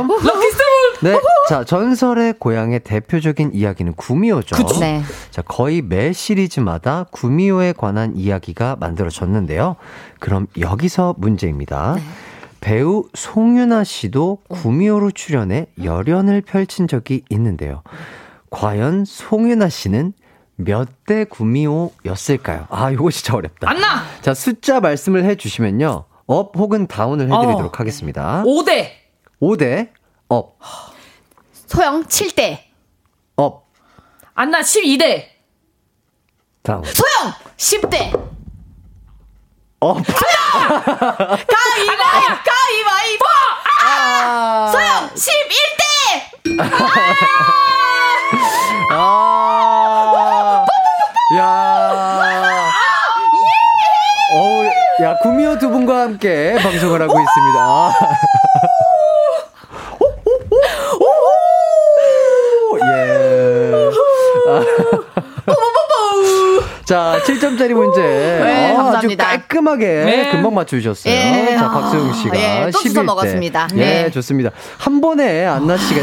네. 자, 전설의 고향의 대표적인 이야기는 구미호죠. 그쵸? 네. 자, 거의 매 시리즈마다 구미호에 관한 이야기가 만들어졌는데요. 그럼 여기서 문제입니다. 네. 배우 송윤아 씨도 구미호로 출연해 열연을 펼친 적이 있는데요. 과연 송윤아 씨는 몇 대 구미호였을까요? 아, 요거 진짜 어렵다. 안 나! 자, 숫자 말씀을 해주시면요. 업 혹은 다운을 해드리도록 어. 하겠습니다. 오 대! 오 대, 업. 소영, 칠 대. 업. 안 나, 십이 대. 다운. 소영! 십 대. 업. 안 나! 가위바위보! 가위바위보! 아! 소영, 십일 대! 아! 아! 야, 아, 예! 어우, 야, 구미호 두 분과 함께 방송을 하고 있습니다. 아. 오, 오, 오, 오, 예. 자, 칠 점짜리 문제. 네, 어, 감사합니다. 아주 깔끔하게 네. 금방 맞추셨어요. 예. 자, 박소영 씨가 예, 또 주워 먹었습니다. 네. 예, 좋습니다. 한 번에 안나 씨가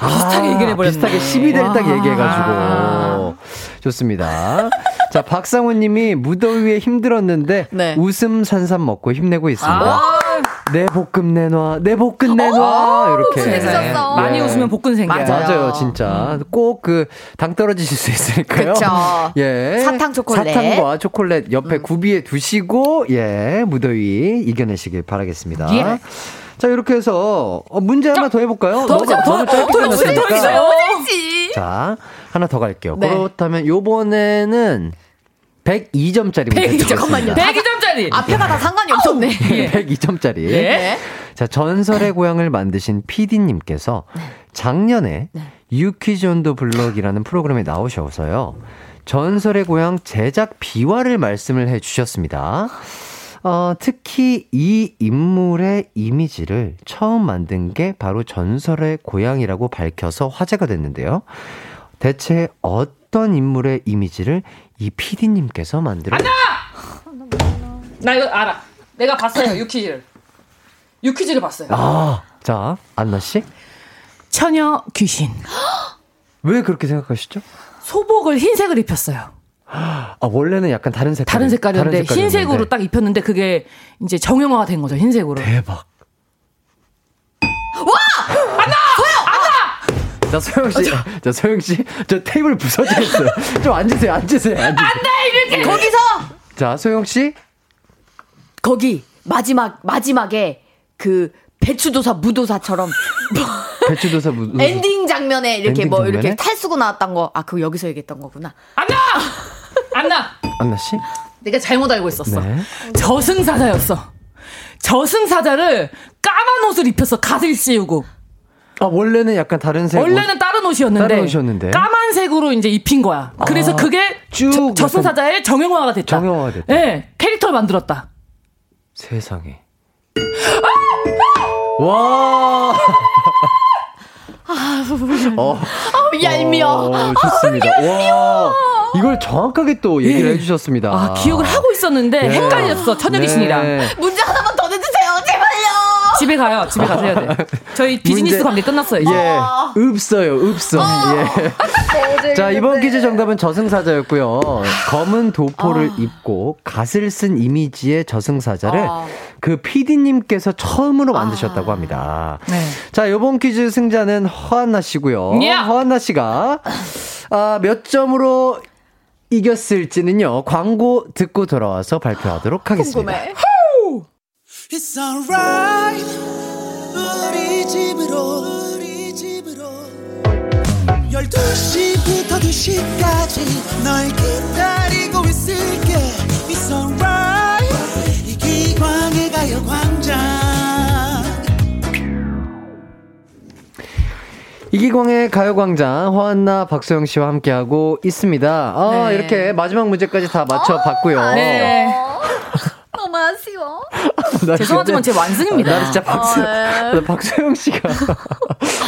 아, 비슷하게 얘기를 해버렸네. 비슷하게 십이 대를 딱 얘기해가지고. 아. 좋습니다. 자, 박상훈 님이 무더위에 힘들었는데 네. 웃음 산삼 먹고 힘내고 있습니다. 아. 내 복근 내놔, 내 복근 내놔. 이렇게. 네. 많이 웃으면 복근 생겨. 맞아요. 맞아요, 진짜. 음. 꼭 그, 당 떨어지실 수 있으니까요. 그쵸. 예. 사탕 초콜릿. 사탕과 초콜릿 옆에 음. 구비에 두시고, 예, 무더위 이겨내시길 바라겠습니다. 예. 자, 이렇게 해서, 문제 하나 더 해볼까요? 더, 더, 더, 더, 문제 더 있어요. 자, 하나 더 갈게요. 네. 그렇다면, 요번에는, 백이 점짜리 문제. 잠깐만요. 백이 점짜리! 앞에가 다 상관이 없었네. 백이 점짜리. 네. 자, 전설의 고향을 만드신 피디님께서 작년에 네. 유퀴즈 온 더 블럭이라는 프로그램에 나오셔서요. 전설의 고향 제작 비화를 말씀을 해주셨습니다. 어, 특히 이 인물의 이미지를 처음 만든 게 바로 전설의 고향이라고 밝혀서 화제가 됐는데요. 대체 어떤 인물의 이미지를 이 피디님께서 만들어? 안나! 나 이거 알아. 내가 봤어요. 유퀴즈를. 유퀴즈를 봤어요. 아, 자, 안나 씨. 처녀 귀신. 왜 그렇게 생각하시죠? 소복을 흰색을 입혔어요. 아, 원래는 약간 다른 색깔. 다른 색깔인데, 다른 색깔인데 흰색으로 있는데. 딱 입혔는데 그게 이제 정형화가 된 거죠. 흰색으로. 대박. 와! 안나! 자, 소영씨, 아, 자, 소영씨, 저 테이블 부서지겠어요. 좀 앉으세요, 앉으세요, 앉으세요. 안 돼, 이렇게! 거기서! 자, 소영씨. 거기, 마지막, 마지막에, 그, 배추도사, 무도사처럼. 배추도사, 무도사. 엔딩 장면에, 이렇게 엔딩 뭐, 장면에? 이렇게 탈 쓰고 나왔던 거. 아, 그거 여기서 얘기했던 거구나. 안 나! 안 나! 안나씨? 내가 잘못 알고 있었어. 네. 저승사자였어. 저승사자를 까만 옷을 입혔어, 갓을 씌우고. 아, 원래는 약간 다른 색. 원래는 옷, 다른 옷이었는데. 다른 옷이었는데. 까만색으로 이제 입힌 거야. 그래서 아, 그게 쭉 저승사자의 정형화가 됐다. 정형화가 됐다. 네, 캐릭터를 만들었다. 세상에. 아! 아! 와. 아, 어. 아, 얄미워. 어, 좋습니다. 아, 얄미워. 이걸 정확하게 또 얘기를 예. 해주셨습니다. 아, 기억을 하고 있었는데 네. 헷갈렸어. 천여귀신이랑. 네. 문제 하나만 더 내주세요, 제발요. 집에 가요. 집에 가셔야 돼요. 저희 비즈니스 문제... 관계 끝났어요. 이제. 예. 없어요. 없어. 어~ 예. 자, 이번 퀴즈 정답은 저승사자였고요. 검은 도포를 어. 입고 갓을 쓴 이미지의 저승사자를 어. 그 피디님께서 처음으로 만드셨다고 합니다. 아. 네. 자, 이번 퀴즈 승자는 허안나 씨고요. 예. 허안나 씨가 아, 몇 점으로 이겼을지는요. 광고 듣고 돌아와서 발표하도록 하겠습니다. 궁금해. It's alright. 우리 집으로, 우리 집으로. 열두 시부터 두 시까지 널 기다리고 있을게. It's alright. 이기광의 가요광장. 이기광의 가요광장, 허안나, 박소영 씨와 함께하고 있습니다. 아, 네. 이렇게 마지막 문제까지 다 맞춰봤고요. 어, 네. 너무 아쉬워. 죄송하지만 제 완승입니다. 아, 나 진짜 박수, 어, 네. 박소영 씨가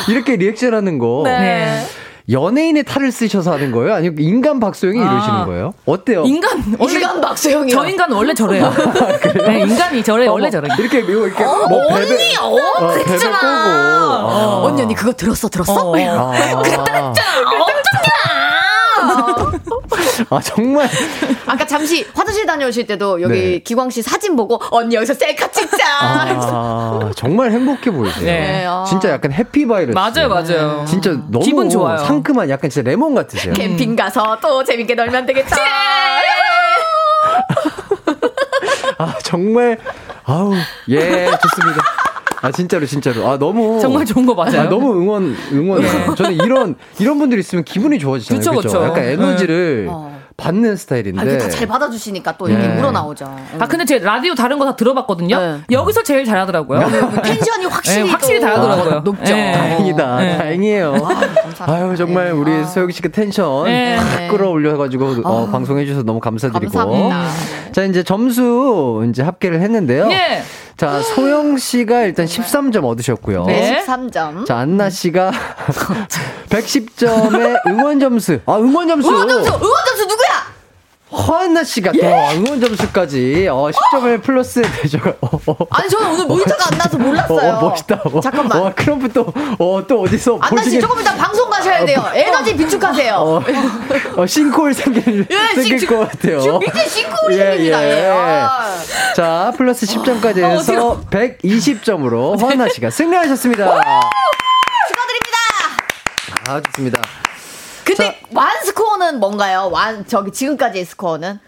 이렇게 리액션하는 거. 네. 연예인의 탈을 쓰셔서 하는 거예요? 아니면 인간 박소영이 아, 이러시는 거예요? 어때요? 인간, 인간 박소영이. 저 인간 원래 저래요. 아, 네, 인간이 저래, 어, 원래 저래. 이렇게, 이렇게. 어, 뭐 언니, 베베, 어, 어, 그랬잖아. 어. 어. 언니, 언니, 그거 들었어, 들었어? 어. 아. 그랬잖아. 어떡해! 아, 정말. 아까 잠시 화장실 다녀오실 때도 여기 네. 기광 씨 사진 보고, 언니 여기서 셀카 찍자! 아, 정말 행복해 보이세요. 네. 진짜 약간 해피바이러스. 맞아요, 맞아요. 진짜 너무 기분 좋아요. 상큼한 약간 진짜 레몬 같으세요. 캠핑 가서 또 재밌게 놀면 되겠다. 아, 정말. 아우, 예, 좋습니다. 아, 진짜로, 진짜로. 아, 너무. 정말 좋은 거 맞아요. 아, 너무 응원, 응원. 네. 저는 이런, 이런 분들이 있으면 기분이 좋아지잖아요. 그쵸, 그쵸? 그쵸. 약간 에너지를. 네. 어. 받는 스타일인데. 아, 다 잘 받아주시니까 또 이게 네. 우러나오죠. 음. 아, 근데 제 라디오 다른 거 다 들어봤거든요. 네. 여기서 제일 잘하더라고요. 텐션이 확실히. 네, 확실히 다르더라고요. 아, 높죠. 네. 다행이다. 네. 다행이에요. 아, 아유, 정말 네. 우리 아. 소영씨께 텐션 네. 확 끌어올려가지고 어, 방송해주셔서 너무 감사드리고. 감사합니다. 자, 이제 점수 이제 합계를 했는데요. 네. 자, 소영씨가 일단 십삼 점 얻으셨고요. 네. 십삼 점. 자, 안나씨가 백십 점의 응원점수. 아, 응원점수! 응원점수! 응원점수 누구? 허안나 씨가 예? 또 응원 점수까지 어, 십 점을 어? 플러스 되죠. 어, 어. 아니 저는 오늘 모니터가 어, 안 나서 몰랐어요. 어, 멋있다. 어. 잠깐만. 어, 크럼프 또, 어, 또 어디서 안나 씨 보시긴... 조금 이따 방송 가셔야 돼요. 에너지 비축하세요. 어, 어, 싱크홀 생길, 예, 생길 싱크, 것 같아요. 지금 밑에 싱크홀이 예, 생깁니다. 예. 예. 아. 자, 플러스 십 점까지 해서 어, 백이십 점으로 네. 허안나 씨가 승리하셨습니다. 축하드립니다. 아, 좋습니다. 근데 자, 완 스코어는 뭔가요? 완 저기 지금까지의 스코어는?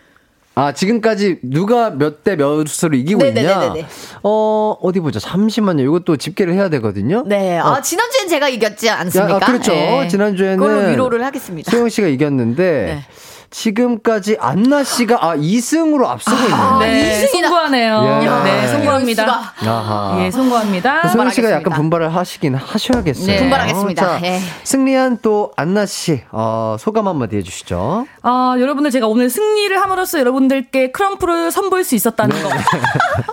아, 지금까지 누가 몇 대 몇으로 이기고 네네네네네. 있냐? 네네네. 어, 어디 보자. 잠시만요. 이것도 집계를 해야 되거든요. 네. 어. 아, 지난주엔 제가 이겼지 않습니까? 아, 그렇죠. 네. 지난주에는 그걸로 위로를 하겠습니다. 소영 씨가 이겼는데 네. 지금까지 안나 씨가 아 이 승으로 앞서고 아, 있네요. 네, 승부하네요. 예. 네, 승부합니다. 예, 승부합니다. 소영 씨가 약간 분발을 하시긴 하셔야겠어요. 네. 분발하겠습니다. 어, 자, 예. 승리한 또 안나 씨 어, 소감 한마디 해주시죠. 아, 어, 여러분들 제가 오늘 승리를 함으로써 여러분들께 크럼프를 선보일 수 있었다는 거 네.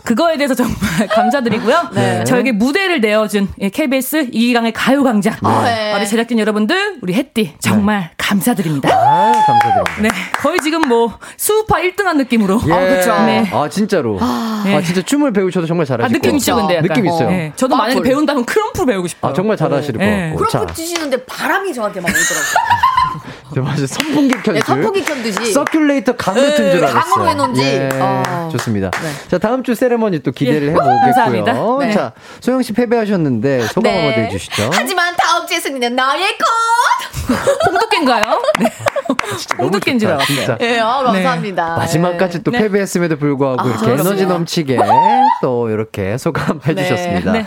그거에 대해서 정말 감사드리고요. 네. 저에게 무대를 내어준 케이비에스 이기광의 가요광장 네. 우리 제작진 여러분들, 우리 햇띠 정말 네. 감사드립니다. 아, 감사드립니다. 네, 거의 지금 뭐 수우파 일 등한 느낌으로. 예. 아, 그렇죠. 네. 아, 진짜로. 아, 네. 아, 진짜 춤을 배우셔도 정말 잘하시고. 아, 느낌 있죠, 근데 약간. 느낌 있어요. 어. 네. 저도 만약에 볼. 배운다면 크럼프 배우고 싶어요. 아, 정말 잘하실 것 같고. 크럼프 치시는데 바람이 저한테 막 오더라고요. 맞아, 선풍기 켠 줄. 네, 선풍기 켠 듯이. 서큘레이터 강 같은 줄 알았어요. 강으로 해놓은지. 예. 어. 좋습니다. 네. 자, 다음 주 세레머니 또 기대를 예. 해보겠고요. 감사합니다. 네. 자, 소영 씨 패배하셨는데 소감 네. 한번 해주시죠. 하지만 다음 주의 승리는 나의 것. 홍두깨인가요? 네. 홍두깨인 줄 알았어요. 진짜. 예, 어, 감사합니다. 네. 마지막까지 또 네. 패배했음에도 불구하고 아, 이렇게 그렇습니다. 에너지 넘치게 또 이렇게 소감 네. 해주셨습니다. 네.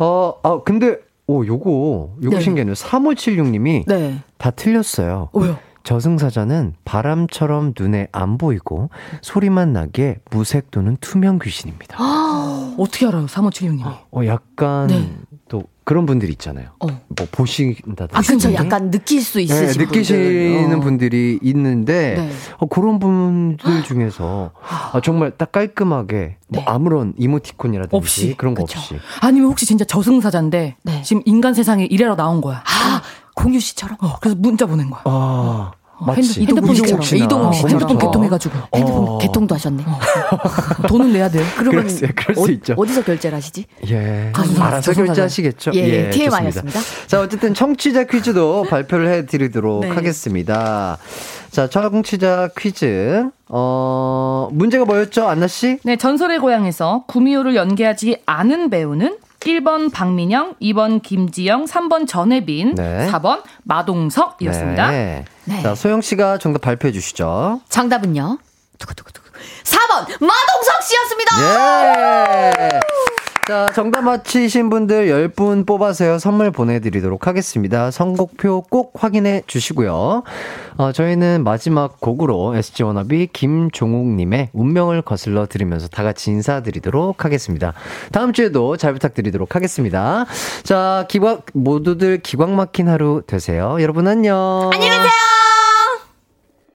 어, 아, 근데, 오, 요거, 요거 네. 신기하네요. 삼오칠육 님이 네. 다 틀렸어요. 왜요? 저승사자는 바람처럼 눈에 안 보이고 소리만 나게 무색 또는 투명 귀신입니다. 아, 어떻게 알아요, 삼오칠육 님이? 어, 약간. 네. 또 그런 분들이 있잖아요. 어. 뭐 보신다든지. 아, 그렇죠. 약간 느낄 수 있으신 네, 느끼시는 분들. 어. 분들이 있는데 네. 어, 그런 분들 중에서 아, 정말 딱 깔끔하게 네. 뭐 아무런 이모티콘이라든지 없이. 그런 거 그쵸. 없이. 아니면 혹시 진짜 저승사자인데 네. 지금 인간 세상에 이래러 나온 거야. 아, 공유 씨처럼. 어, 그래서 문자 보낸 거야. 아. 어. 어, 맞지. 핸드폰 이동욱 씨, 이동욱 씨 핸드폰 개통해가지고 어. 핸드폰 개통도 하셨네. 어. 돈은 내야 돼요. 그러면 그럴 수 어, 있죠. 어디서 결제를 하시지? 예, 아, 알아서 결제하시겠죠. 예, 예, 티엠아이였습니다. 자, 어쨌든 청취자 퀴즈도 발표를 해드리도록 네. 하겠습니다. 자, 청취자 퀴즈. 어, 문제가 뭐였죠, 안나 씨? 네, 전설의 고향에서 구미호를 연기하지 않은 배우는 일 번 박민영, 이 번 김지영, 삼 번 전혜빈, 네. 사 번 마동석이었습니다. 네. 네. 자, 소영 씨가 정답 발표해 주시죠. 정답은요. 두구두구두구. 사 번 마동석 씨였습니다. 예. 자, 정답 맞히신 분들 열 분 뽑아서요. 선물 보내드리도록 하겠습니다. 선곡표 꼭 확인해 주시고요. 어, 저희는 마지막 곡으로 에스지워너비 김종욱님의 운명을 거슬러 드리면서 다 같이 인사드리도록 하겠습니다. 다음 주에도 잘 부탁드리도록 하겠습니다. 자, 기광, 모두들 기광 막힌 하루 되세요. 여러분 안녕. 안녕히 계세요.